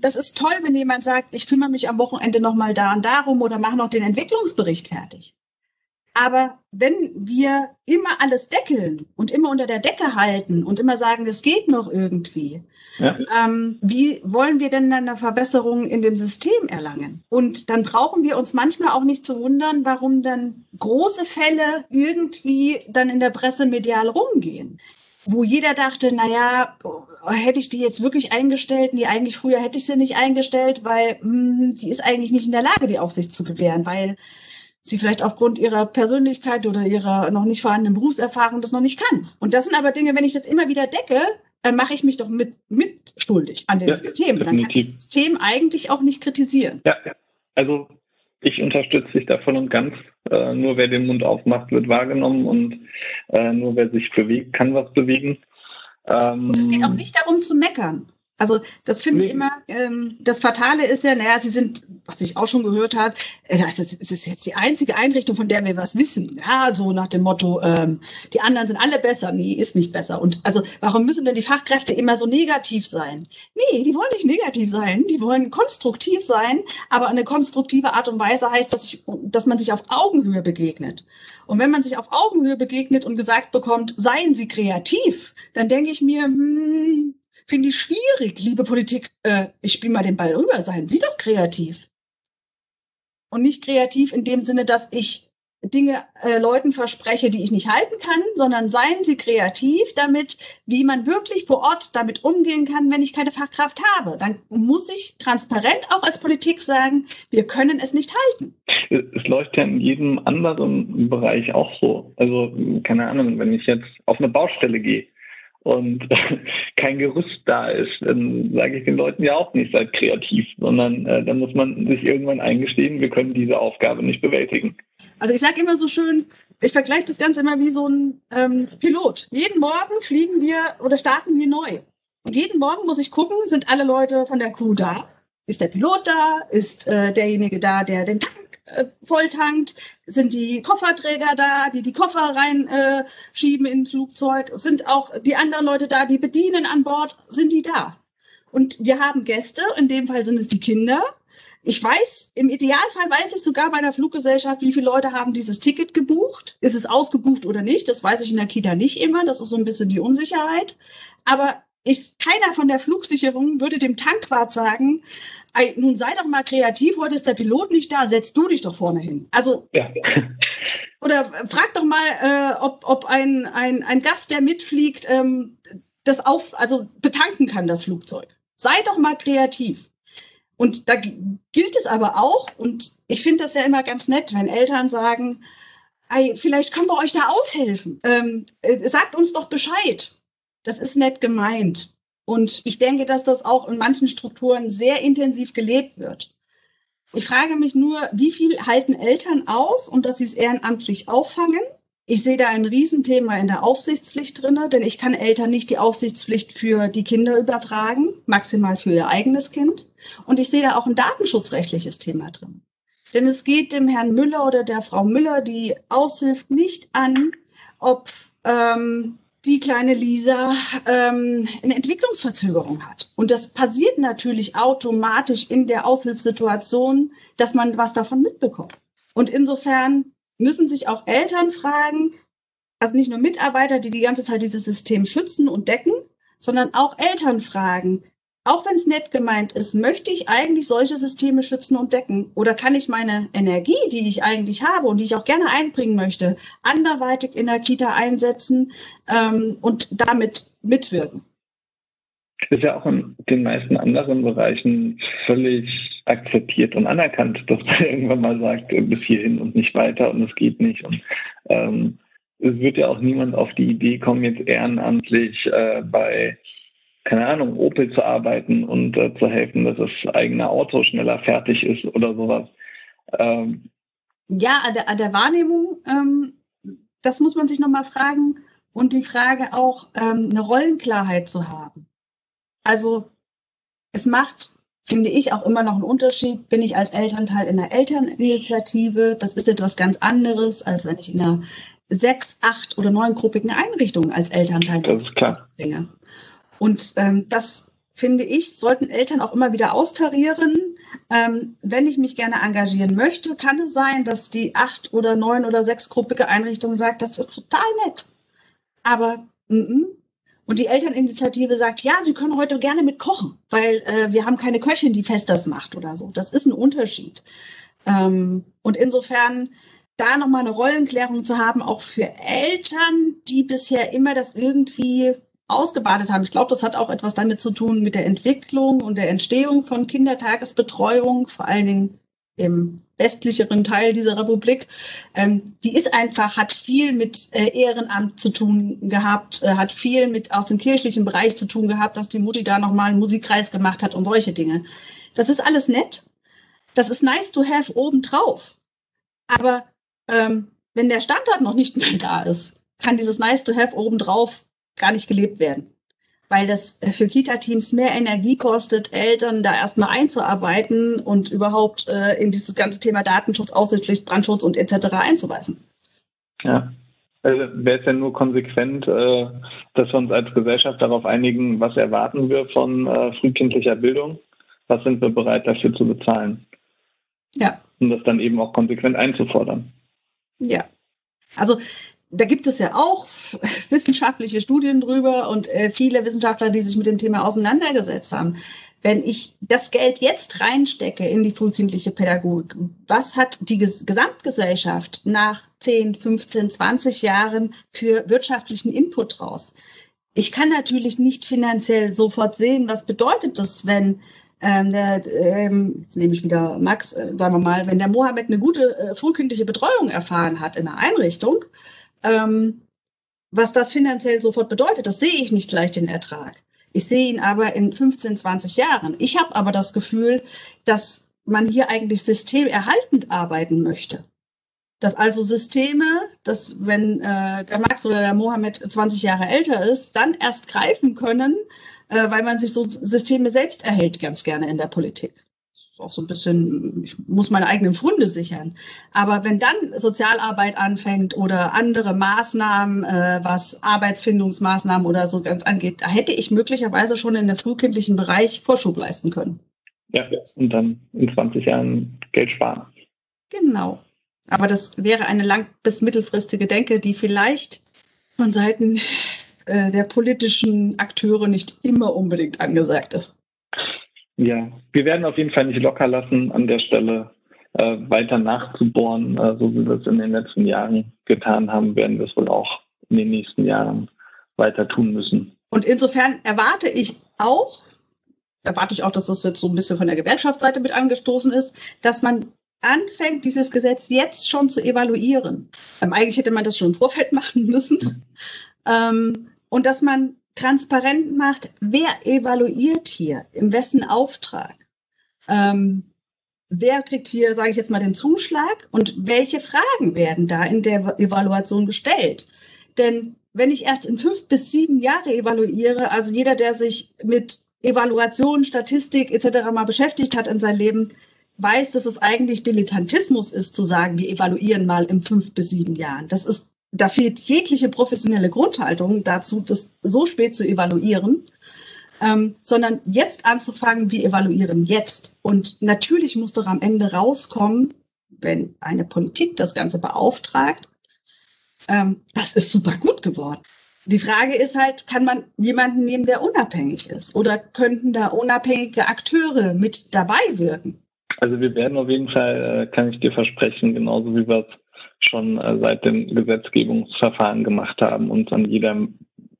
das ist toll, wenn jemand sagt, ich kümmere mich am Wochenende nochmal da und darum oder mache noch den Entwicklungsbericht fertig. Aber wenn wir immer alles deckeln und immer unter der Decke halten und immer sagen, es geht noch irgendwie, ja. Wie wollen wir denn dann eine Verbesserung in dem System erlangen? Und dann brauchen wir uns manchmal auch nicht zu wundern, warum dann große Fälle irgendwie dann in der Presse medial rumgehen. Wo jeder dachte, naja, hätte ich die jetzt wirklich eingestellt? Nee, eigentlich früher hätte ich sie nicht eingestellt, weil die ist eigentlich nicht in der Lage, die Aufsicht zu gewähren, weil sie vielleicht aufgrund ihrer Persönlichkeit oder ihrer noch nicht vorhandenen Berufserfahrung das noch nicht kann. Und das sind aber Dinge, wenn ich das immer wieder decke, mache ich mich doch mit schuldig an dem System. Definitiv. Dann kann ich das System eigentlich auch nicht kritisieren. Ja, also ich unterstütze dich da voll und ganz. Nur wer den Mund aufmacht, wird wahrgenommen und nur wer sich bewegt, kann was bewegen. Und es geht auch nicht darum zu meckern. Also das finde ich immer, das Fatale ist ja, naja, sie sind, was ich auch schon gehört habe, es ist jetzt die einzige Einrichtung, von der wir was wissen. Ja, so nach dem Motto, die anderen sind alle besser. Nee, ist nicht besser. Und also warum müssen denn die Fachkräfte immer so negativ sein? Nee, die wollen nicht negativ sein, die wollen konstruktiv sein, aber eine konstruktive Art und Weise heißt, dass man sich auf Augenhöhe begegnet. Und wenn man sich auf Augenhöhe begegnet und gesagt bekommt, seien Sie kreativ, dann denke ich mir, finde ich schwierig, liebe Politik. Ich spiele mal den Ball rüber. Seien Sie doch kreativ. Und nicht kreativ in dem Sinne, dass ich Dinge Leuten verspreche, die ich nicht halten kann, sondern seien Sie kreativ damit, wie man wirklich vor Ort damit umgehen kann, wenn ich keine Fachkraft habe. Dann muss ich transparent auch als Politik sagen, wir können es nicht halten. Es läuft ja in jedem anderen Bereich auch so. Also, keine Ahnung, wenn ich jetzt auf eine Baustelle gehe und kein Gerüst da ist, dann sage ich den Leuten ja auch nicht, seid kreativ, sondern dann muss man sich irgendwann eingestehen, wir können diese Aufgabe nicht bewältigen. Also ich sage immer so schön, ich vergleiche das Ganze immer wie so ein Pilot. Jeden Morgen fliegen wir oder starten wir neu. Und jeden Morgen muss ich gucken, sind alle Leute von der Crew da? Ist der Pilot da? Ist derjenige da, der den Tank volltankt? Sind die Kofferträger da, die die Koffer reinschieben ins Flugzeug? Sind auch die anderen Leute da, die bedienen an Bord? Sind die da? Und wir haben Gäste, in dem Fall sind es die Kinder. Ich weiß, im Idealfall weiß ich sogar bei der Fluggesellschaft, wie viele Leute haben dieses Ticket gebucht. Ist es ausgebucht oder nicht? Das weiß ich in der Kita nicht immer. Das ist so ein bisschen die Unsicherheit. Aber keiner von der Flugsicherung würde dem Tankwart sagen, nun sei doch mal kreativ, heute ist der Pilot nicht da, setz du dich doch vorne hin. Also, ja. Oder frag doch mal, ob ein Gast, der mitfliegt, betanken kann, das Flugzeug. Sei doch mal kreativ. Und da gilt es aber auch, und ich finde das ja immer ganz nett, wenn Eltern sagen, vielleicht können wir euch da aushelfen. Sagt uns doch Bescheid. Das ist nett gemeint. Und ich denke, dass das auch in manchen Strukturen sehr intensiv gelebt wird. Ich frage mich nur, wie viel halten Eltern aus und dass sie es ehrenamtlich auffangen? Ich sehe da ein Riesenthema in der Aufsichtspflicht drin, denn ich kann Eltern nicht die Aufsichtspflicht für die Kinder übertragen, maximal für ihr eigenes Kind. Und ich sehe da auch ein datenschutzrechtliches Thema drin. Denn es geht dem Herrn Müller oder der Frau Müller, die aushilft, nicht an, ob die kleine Lisa eine Entwicklungsverzögerung hat. Und das passiert natürlich automatisch in der Aushilfssituation, dass man was davon mitbekommt. Und insofern müssen sich auch Eltern fragen, also nicht nur Mitarbeiter, die die ganze Zeit dieses System schützen und decken, sondern auch Eltern fragen, auch wenn es nett gemeint ist, möchte ich eigentlich solche Systeme schützen und decken? Oder kann ich meine Energie, die ich eigentlich habe und die ich auch gerne einbringen möchte, anderweitig in der Kita einsetzen und damit mitwirken? Ist ja auch in den meisten anderen Bereichen völlig akzeptiert und anerkannt, dass man irgendwann mal sagt, bis hierhin und nicht weiter und es geht nicht. Und es wird ja auch niemand auf die Idee kommen, jetzt ehrenamtlich bei, keine Ahnung, Opel zu arbeiten und zu helfen, dass das eigene Auto schneller fertig ist oder sowas. Ja, an der Wahrnehmung, das muss man sich nochmal fragen. Und die Frage auch, eine Rollenklarheit zu haben. Also es macht, finde ich, auch immer noch einen Unterschied. Bin ich als Elternteil in einer Elterninitiative? Das ist etwas ganz anderes, als wenn ich in einer 6-, 8- oder 9-gruppigen Einrichtung als Elternteil bin. Das ist klar. Und das, finde ich, sollten Eltern auch immer wieder austarieren. Wenn ich mich gerne engagieren möchte, kann es sein, dass die 8- oder 9- oder 6-gruppige Einrichtung sagt, das ist total nett. Aber und die Elterninitiative sagt, ja, Sie können heute gerne mit kochen, weil wir haben keine Köchin, die fest das macht oder so. Das ist ein Unterschied. Und insofern da nochmal eine Rollenklärung zu haben, auch für Eltern, die bisher immer das irgendwie ausgebadet haben. Ich glaube, das hat auch etwas damit zu tun mit der Entwicklung und der Entstehung von Kindertagesbetreuung, vor allen Dingen im westlicheren Teil dieser Republik. Die ist einfach, hat viel mit Ehrenamt zu tun gehabt, hat viel mit aus dem kirchlichen Bereich zu tun gehabt, dass die Mutti da nochmal einen Musikkreis gemacht hat und solche Dinge. Das ist alles nett. Das ist nice to have obendrauf. Aber wenn der Standard noch nicht mehr da ist, kann dieses nice to have obendrauf gar nicht gelebt werden, weil das für Kita-Teams mehr Energie kostet, Eltern da erstmal einzuarbeiten und überhaupt in dieses ganze Thema Datenschutz, Aufsichtspflicht, Brandschutz und etc. einzuweisen. Ja, also wäre es ja nur konsequent, dass wir uns als Gesellschaft darauf einigen, was erwarten wir von frühkindlicher Bildung, was sind wir bereit dafür zu bezahlen. Ja. Um das dann eben auch konsequent einzufordern. Ja, also da gibt es ja auch wissenschaftliche Studien drüber und viele Wissenschaftler, die sich mit dem Thema auseinandergesetzt haben. Wenn ich das Geld jetzt reinstecke in die frühkindliche Pädagogik, was hat die Gesamtgesellschaft nach 10, 15, 20 Jahren für wirtschaftlichen Input raus? Ich kann natürlich nicht finanziell sofort sehen, was bedeutet das, wenn jetzt nehme ich wieder Max, sagen wir mal, wenn der Mohammed eine gute frühkindliche Betreuung erfahren hat in einer Einrichtung, was das finanziell sofort bedeutet, das sehe ich nicht gleich den Ertrag. Ich sehe ihn aber in 15, 20 Jahren. Ich habe aber das Gefühl, dass man hier eigentlich systemerhaltend arbeiten möchte. Dass also Systeme, dass wenn der Max oder der Mohammed 20 Jahre älter ist, dann erst greifen können, weil man sich so Systeme selbst erhält ganz gerne in der Politik. Das ist auch so ein bisschen, ich muss meine eigenen Funde sichern. Aber wenn dann Sozialarbeit anfängt oder andere Maßnahmen, was Arbeitsfindungsmaßnahmen oder so ganz angeht, da hätte ich möglicherweise schon in der frühkindlichen Bereich Vorschub leisten können. Ja, und dann in 20 Jahren Geld sparen. Genau. Aber das wäre eine lang- bis mittelfristige Denke, die vielleicht von Seiten der politischen Akteure nicht immer unbedingt angesagt ist. Ja, wir werden auf jeden Fall nicht locker lassen, an der Stelle weiter nachzubohren. So wie wir es in den letzten Jahren getan haben, werden wir es wohl auch in den nächsten Jahren weiter tun müssen. Und insofern erwarte ich auch, dass das jetzt so ein bisschen von der Gewerkschaftsseite mit angestoßen ist, dass man anfängt, dieses Gesetz jetzt schon zu evaluieren. Eigentlich hätte man das schon im Vorfeld machen müssen. Und dass man transparent macht, wer evaluiert hier, in wessen Auftrag. Wer kriegt hier, sage ich jetzt mal, den Zuschlag und welche Fragen werden da in der Evaluation gestellt? Denn wenn ich erst in 5 bis 7 Jahre evaluiere, also jeder, der sich mit Evaluation, Statistik etc. mal beschäftigt hat in seinem Leben, weiß, dass es eigentlich Dilettantismus ist, zu sagen, wir evaluieren mal in 5 bis 7 Jahren. Da fehlt jegliche professionelle Grundhaltung dazu, das so spät zu evaluieren, sondern jetzt anzufangen, wir evaluieren jetzt. Und natürlich muss doch am Ende rauskommen, wenn eine Politik das Ganze beauftragt, das ist super gut geworden. Die Frage ist halt, kann man jemanden nehmen, der unabhängig ist? Oder könnten da unabhängige Akteure mit dabei wirken? Also wir werden auf jeden Fall, kann ich dir versprechen, genauso wie wir es schon seit dem Gesetzgebungsverfahren gemacht haben, uns an jeder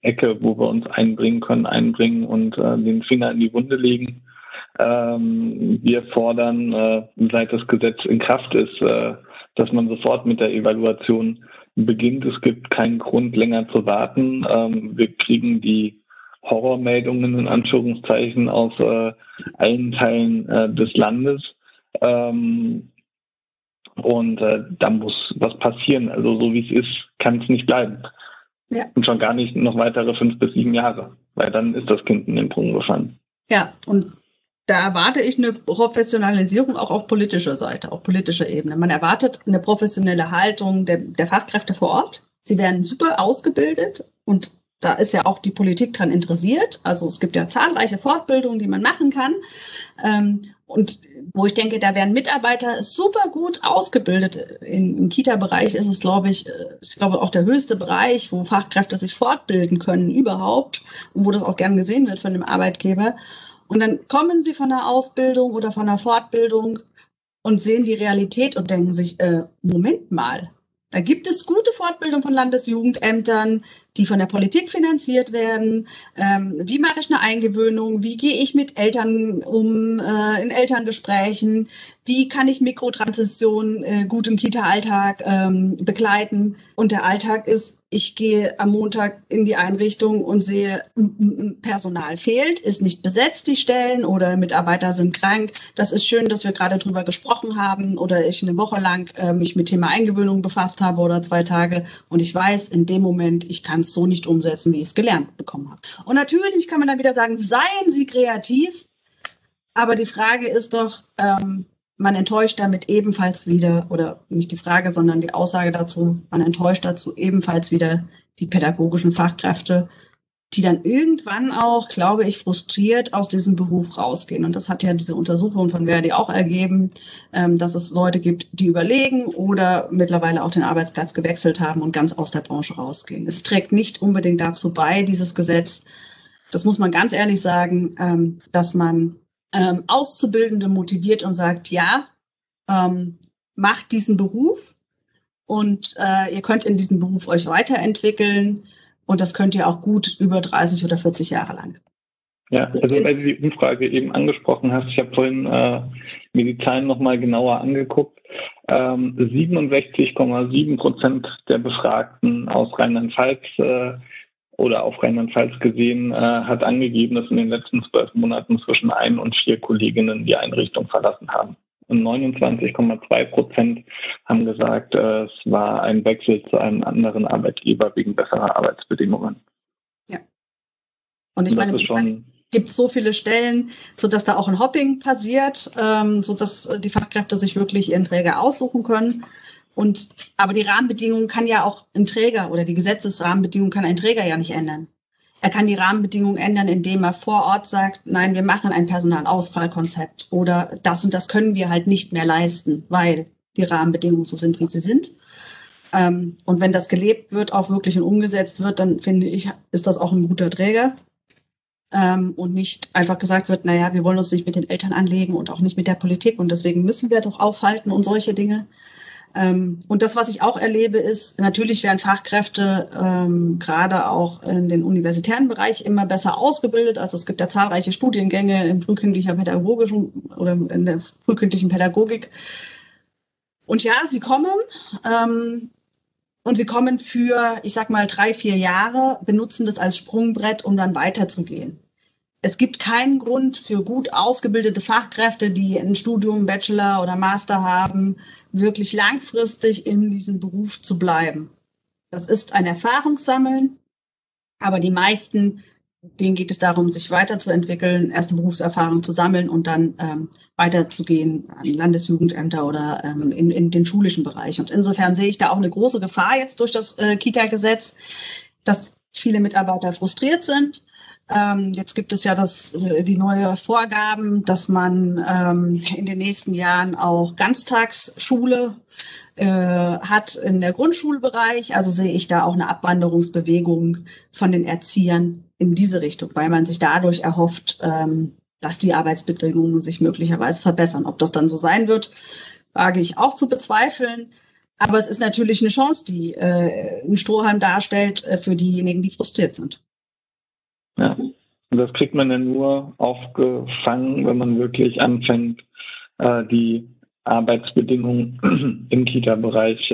Ecke, wo wir uns einbringen können, einbringen und den Finger in die Wunde legen. Wir fordern, seit das Gesetz in Kraft ist, dass man sofort mit der Evaluation beginnt. Es gibt keinen Grund, länger zu warten. Wir kriegen die Horrormeldungen in Anführungszeichen aus allen Teilen des Landes. Da muss was passieren. Also so wie es ist, kann es nicht bleiben. Ja. Und schon gar nicht noch weitere 5 bis 7 Jahre, weil dann ist das Kind in den Brunnen gefallen. Ja, und da erwarte ich eine Professionalisierung auch auf politischer Seite, auf politischer Ebene. Man erwartet eine professionelle Haltung der Fachkräfte vor Ort. Sie werden super ausgebildet und da ist ja auch die Politik dran interessiert. Also es gibt ja zahlreiche Fortbildungen, die man machen kann. Und wo ich denke, da werden Mitarbeiter super gut ausgebildet. Im Kita-Bereich ist es, glaube ich, auch der höchste Bereich, wo Fachkräfte sich fortbilden können überhaupt und wo das auch gern gesehen wird von dem Arbeitgeber. Und dann kommen sie von einer Ausbildung oder von einer Fortbildung und sehen die Realität und denken sich, Moment mal, da gibt es gute Fortbildung von Landesjugendämtern, die von der Politik finanziert werden. Wie mache ich eine Eingewöhnung? Wie gehe ich mit Eltern um in Elterngesprächen? Wie kann ich Mikrotransitionen gut im Kita-Alltag begleiten? Und der Alltag ist, ich gehe am Montag in die Einrichtung und sehe, Personal fehlt, ist nicht besetzt die Stellen oder Mitarbeiter sind krank. Das ist schön, dass wir gerade drüber gesprochen haben oder ich eine Woche lang mich mit Thema Eingewöhnung befasst habe oder 2 Tage. Und ich weiß, in dem Moment, ich kann es so nicht umsetzen, wie ich es gelernt bekommen habe. Und natürlich kann man dann wieder sagen, seien Sie kreativ. Aber die Frage ist doch, man enttäuscht damit ebenfalls wieder, oder nicht die Frage, sondern die Aussage dazu, man enttäuscht dazu ebenfalls wieder die pädagogischen Fachkräfte, die dann irgendwann auch, glaube ich, frustriert aus diesem Beruf rausgehen. Und das hat ja diese Untersuchung von Verdi auch ergeben, dass es Leute gibt, die überlegen oder mittlerweile auch den Arbeitsplatz gewechselt haben und ganz aus der Branche rausgehen. Es trägt nicht unbedingt dazu bei, dieses Gesetz, das muss man ganz ehrlich sagen, dass man Auszubildende motiviert und sagt, ja, macht diesen Beruf und ihr könnt in diesem Beruf euch weiterentwickeln und das könnt ihr auch gut über 30 oder 40 Jahre lang. Ja, also weil du die Umfrage eben angesprochen hast, ich habe vorhin mir die Zahlen nochmal genauer angeguckt. 67,7% der Befragten aus Rheinland-Pfalz oder auf Rheinland-Pfalz gesehen hat angegeben, dass in den letzten 12 Monaten zwischen 1 und 4 Kolleginnen die Einrichtung verlassen haben. Und 29,2% haben gesagt, es war ein Wechsel zu einem anderen Arbeitgeber wegen besserer Arbeitsbedingungen. Ja. Und ich meine, gibt so viele Stellen, sodass da auch ein Hopping passiert, sodass die Fachkräfte sich wirklich ihren Träger aussuchen können. Aber die Rahmenbedingungen kann ja auch ein Träger oder die Gesetzesrahmenbedingungen kann ein Träger ja nicht ändern. Er kann die Rahmenbedingungen ändern, indem er vor Ort sagt, nein, wir machen ein Personalausfallkonzept oder das und das können wir halt nicht mehr leisten, weil die Rahmenbedingungen so sind, wie sie sind. Und wenn das gelebt wird, auch wirklich und umgesetzt wird, dann finde ich, ist das auch ein guter Träger. Und nicht einfach gesagt wird, naja, wir wollen uns nicht mit den Eltern anlegen und auch nicht mit der Politik und deswegen müssen wir doch aufhalten und solche Dinge. Und das, was ich auch erlebe, ist, natürlich werden Fachkräfte gerade auch in den universitären Bereich immer besser ausgebildet. Also es gibt ja zahlreiche Studiengänge im frühkindlichen pädagogischen oder in der frühkindlichen Pädagogik. Und ja, sie kommen. Und sie kommen für, ich sag mal, 3-4 Jahre, benutzen das als Sprungbrett, um dann weiterzugehen. Es gibt keinen Grund für gut ausgebildete Fachkräfte, die ein Studium, Bachelor oder Master haben, wirklich langfristig in diesem Beruf zu bleiben. Das ist ein Erfahrungssammeln, aber die meisten, denen geht es darum, sich weiterzuentwickeln, erste Berufserfahrung zu sammeln und dann weiterzugehen an Landesjugendämter oder in den schulischen Bereich. Und insofern sehe ich da auch eine große Gefahr jetzt durch das Kita-Gesetz, dass viele Mitarbeiter frustriert sind. Jetzt gibt es ja die neue Vorgaben, dass man in den nächsten Jahren auch Ganztagsschule hat in der Grundschulbereich. Also sehe ich da auch eine Abwanderungsbewegung von den Erziehern in diese Richtung, weil man sich dadurch erhofft, dass die Arbeitsbedingungen sich möglicherweise verbessern. Ob das dann so sein wird, wage ich auch zu bezweifeln. Aber es ist natürlich eine Chance, die einen Strohhalm darstellt für diejenigen, die frustriert sind. Ja, und das kriegt man ja nur aufgefangen, wenn man wirklich anfängt, die Arbeitsbedingungen im Kita-Bereich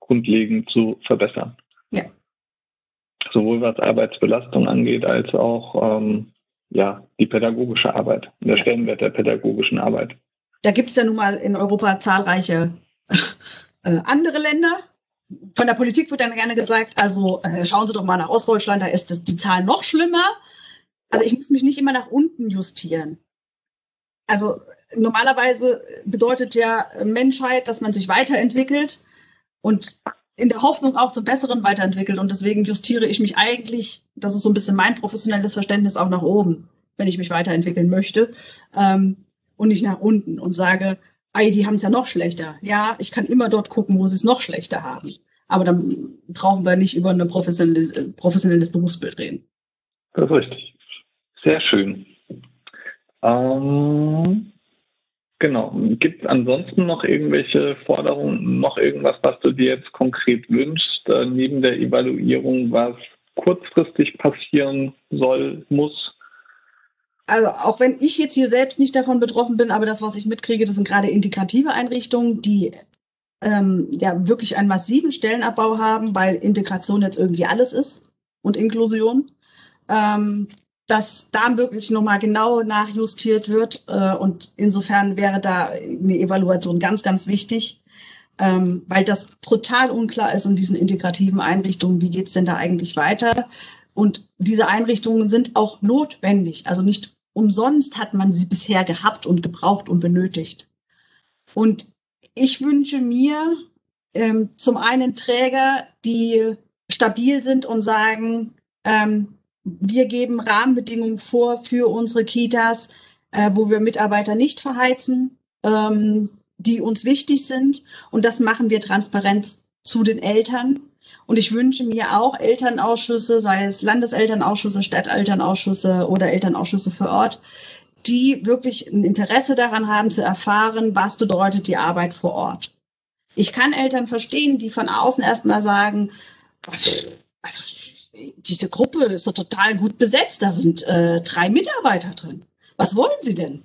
grundlegend zu verbessern. Ja. Sowohl was Arbeitsbelastung angeht, als auch die pädagogische Arbeit, der Stellenwert der pädagogischen Arbeit. Da gibt es ja nun mal in Europa zahlreiche andere Länder. Von der Politik wird dann gerne gesagt, also schauen Sie doch mal nach Ostdeutschland, da ist die Zahl noch schlimmer. Also ich muss mich nicht immer nach unten justieren. Also normalerweise bedeutet ja Menschheit, dass man sich weiterentwickelt und in der Hoffnung auch zum Besseren weiterentwickelt. Und deswegen justiere ich mich eigentlich, das ist so ein bisschen mein professionelles Verständnis, auch nach oben, wenn ich mich weiterentwickeln möchte und nicht nach unten und sage, die haben es ja noch schlechter. Ja, ich kann immer dort gucken, wo sie es noch schlechter haben. Aber dann brauchen wir nicht über ein professionelles Berufsbild reden. Das ist richtig. Sehr schön. Genau. Gibt es ansonsten noch irgendwelche Forderungen, noch irgendwas, was du dir jetzt konkret wünschst, neben der Evaluierung, was kurzfristig passieren soll, muss? Also auch wenn ich jetzt hier selbst nicht davon betroffen bin, aber das, was ich mitkriege, das sind gerade integrative Einrichtungen, die wirklich einen massiven Stellenabbau haben, weil Integration jetzt irgendwie alles ist und Inklusion, dass da wirklich nochmal genau nachjustiert wird. Und insofern wäre da eine Evaluation ganz, ganz wichtig, weil das total unklar ist in diesen integrativen Einrichtungen, wie geht es denn da eigentlich weiter? Und diese Einrichtungen sind auch notwendig, also nicht umsonst hat man sie bisher gehabt und gebraucht und benötigt. Und ich wünsche mir zum einen Träger, die stabil sind und sagen, wir geben Rahmenbedingungen vor für unsere Kitas, wo wir Mitarbeiter nicht verheizen, die uns wichtig sind. Und das machen wir transparent zu den Eltern. Und ich wünsche mir auch Elternausschüsse, sei es Landeselternausschüsse, Stadtelternausschüsse oder Elternausschüsse vor Ort, die wirklich ein Interesse daran haben, zu erfahren, was bedeutet die Arbeit vor Ort. Ich kann Eltern verstehen, die von außen erstmal sagen, also diese Gruppe ist doch total gut besetzt, da sind 3 Mitarbeiter drin. Was wollen sie denn?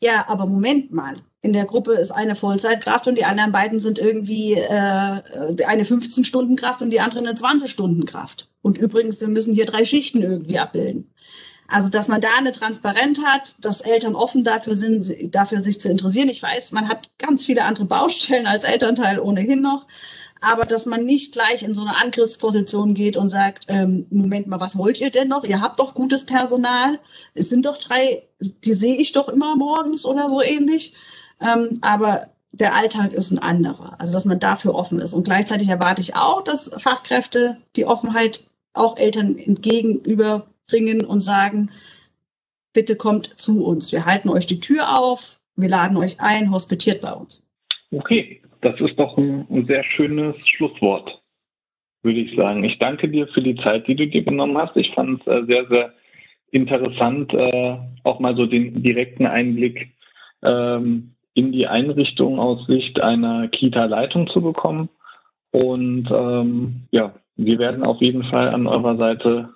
Ja, aber Moment mal, in der Gruppe ist eine Vollzeitkraft und die anderen beiden sind irgendwie eine 15-Stunden-Kraft und die andere eine 20-Stunden-Kraft. Und übrigens, wir müssen hier 3 Schichten irgendwie abbilden. Also, dass man da eine Transparenz hat, dass Eltern offen dafür sind, dafür sich zu interessieren. Ich weiß, man hat ganz viele andere Baustellen als Elternteil ohnehin noch. Aber dass man nicht gleich in so eine Angriffsposition geht und sagt, Moment mal, was wollt ihr denn noch? Ihr habt doch gutes Personal. Es sind doch 3, die sehe ich doch immer morgens oder so ähnlich. Aber der Alltag ist ein anderer. Also, dass man dafür offen ist. Und gleichzeitig erwarte ich auch, dass Fachkräfte die Offenheit auch Eltern entgegenüber bringen und sagen, bitte kommt zu uns. Wir halten euch die Tür auf, wir laden euch ein, hospitiert bei uns. Okay, das ist doch ein sehr schönes Schlusswort, würde ich sagen. Ich danke dir für die Zeit, die du dir genommen hast. Ich fand es sehr, sehr interessant, auch mal so den direkten Einblick in die Einrichtung aus Sicht einer Kita-Leitung zu bekommen. Und ja, wir werden auf jeden Fall an eurer Seite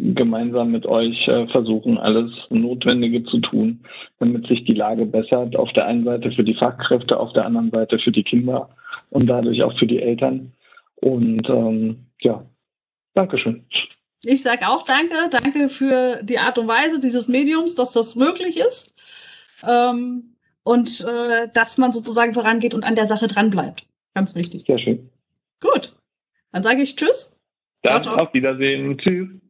gemeinsam mit euch versuchen, alles Notwendige zu tun, damit sich die Lage bessert. Auf der einen Seite für die Fachkräfte, auf der anderen Seite für die Kinder und dadurch auch für die Eltern. Und ja, Dankeschön. Ich sage auch danke. Danke für die Art und Weise dieses Mediums, dass das möglich ist und dass man sozusagen vorangeht und an der Sache dranbleibt. Ganz wichtig. Sehr schön. Gut, dann sage ich tschüss. Dann auf Wiedersehen. Tschüss.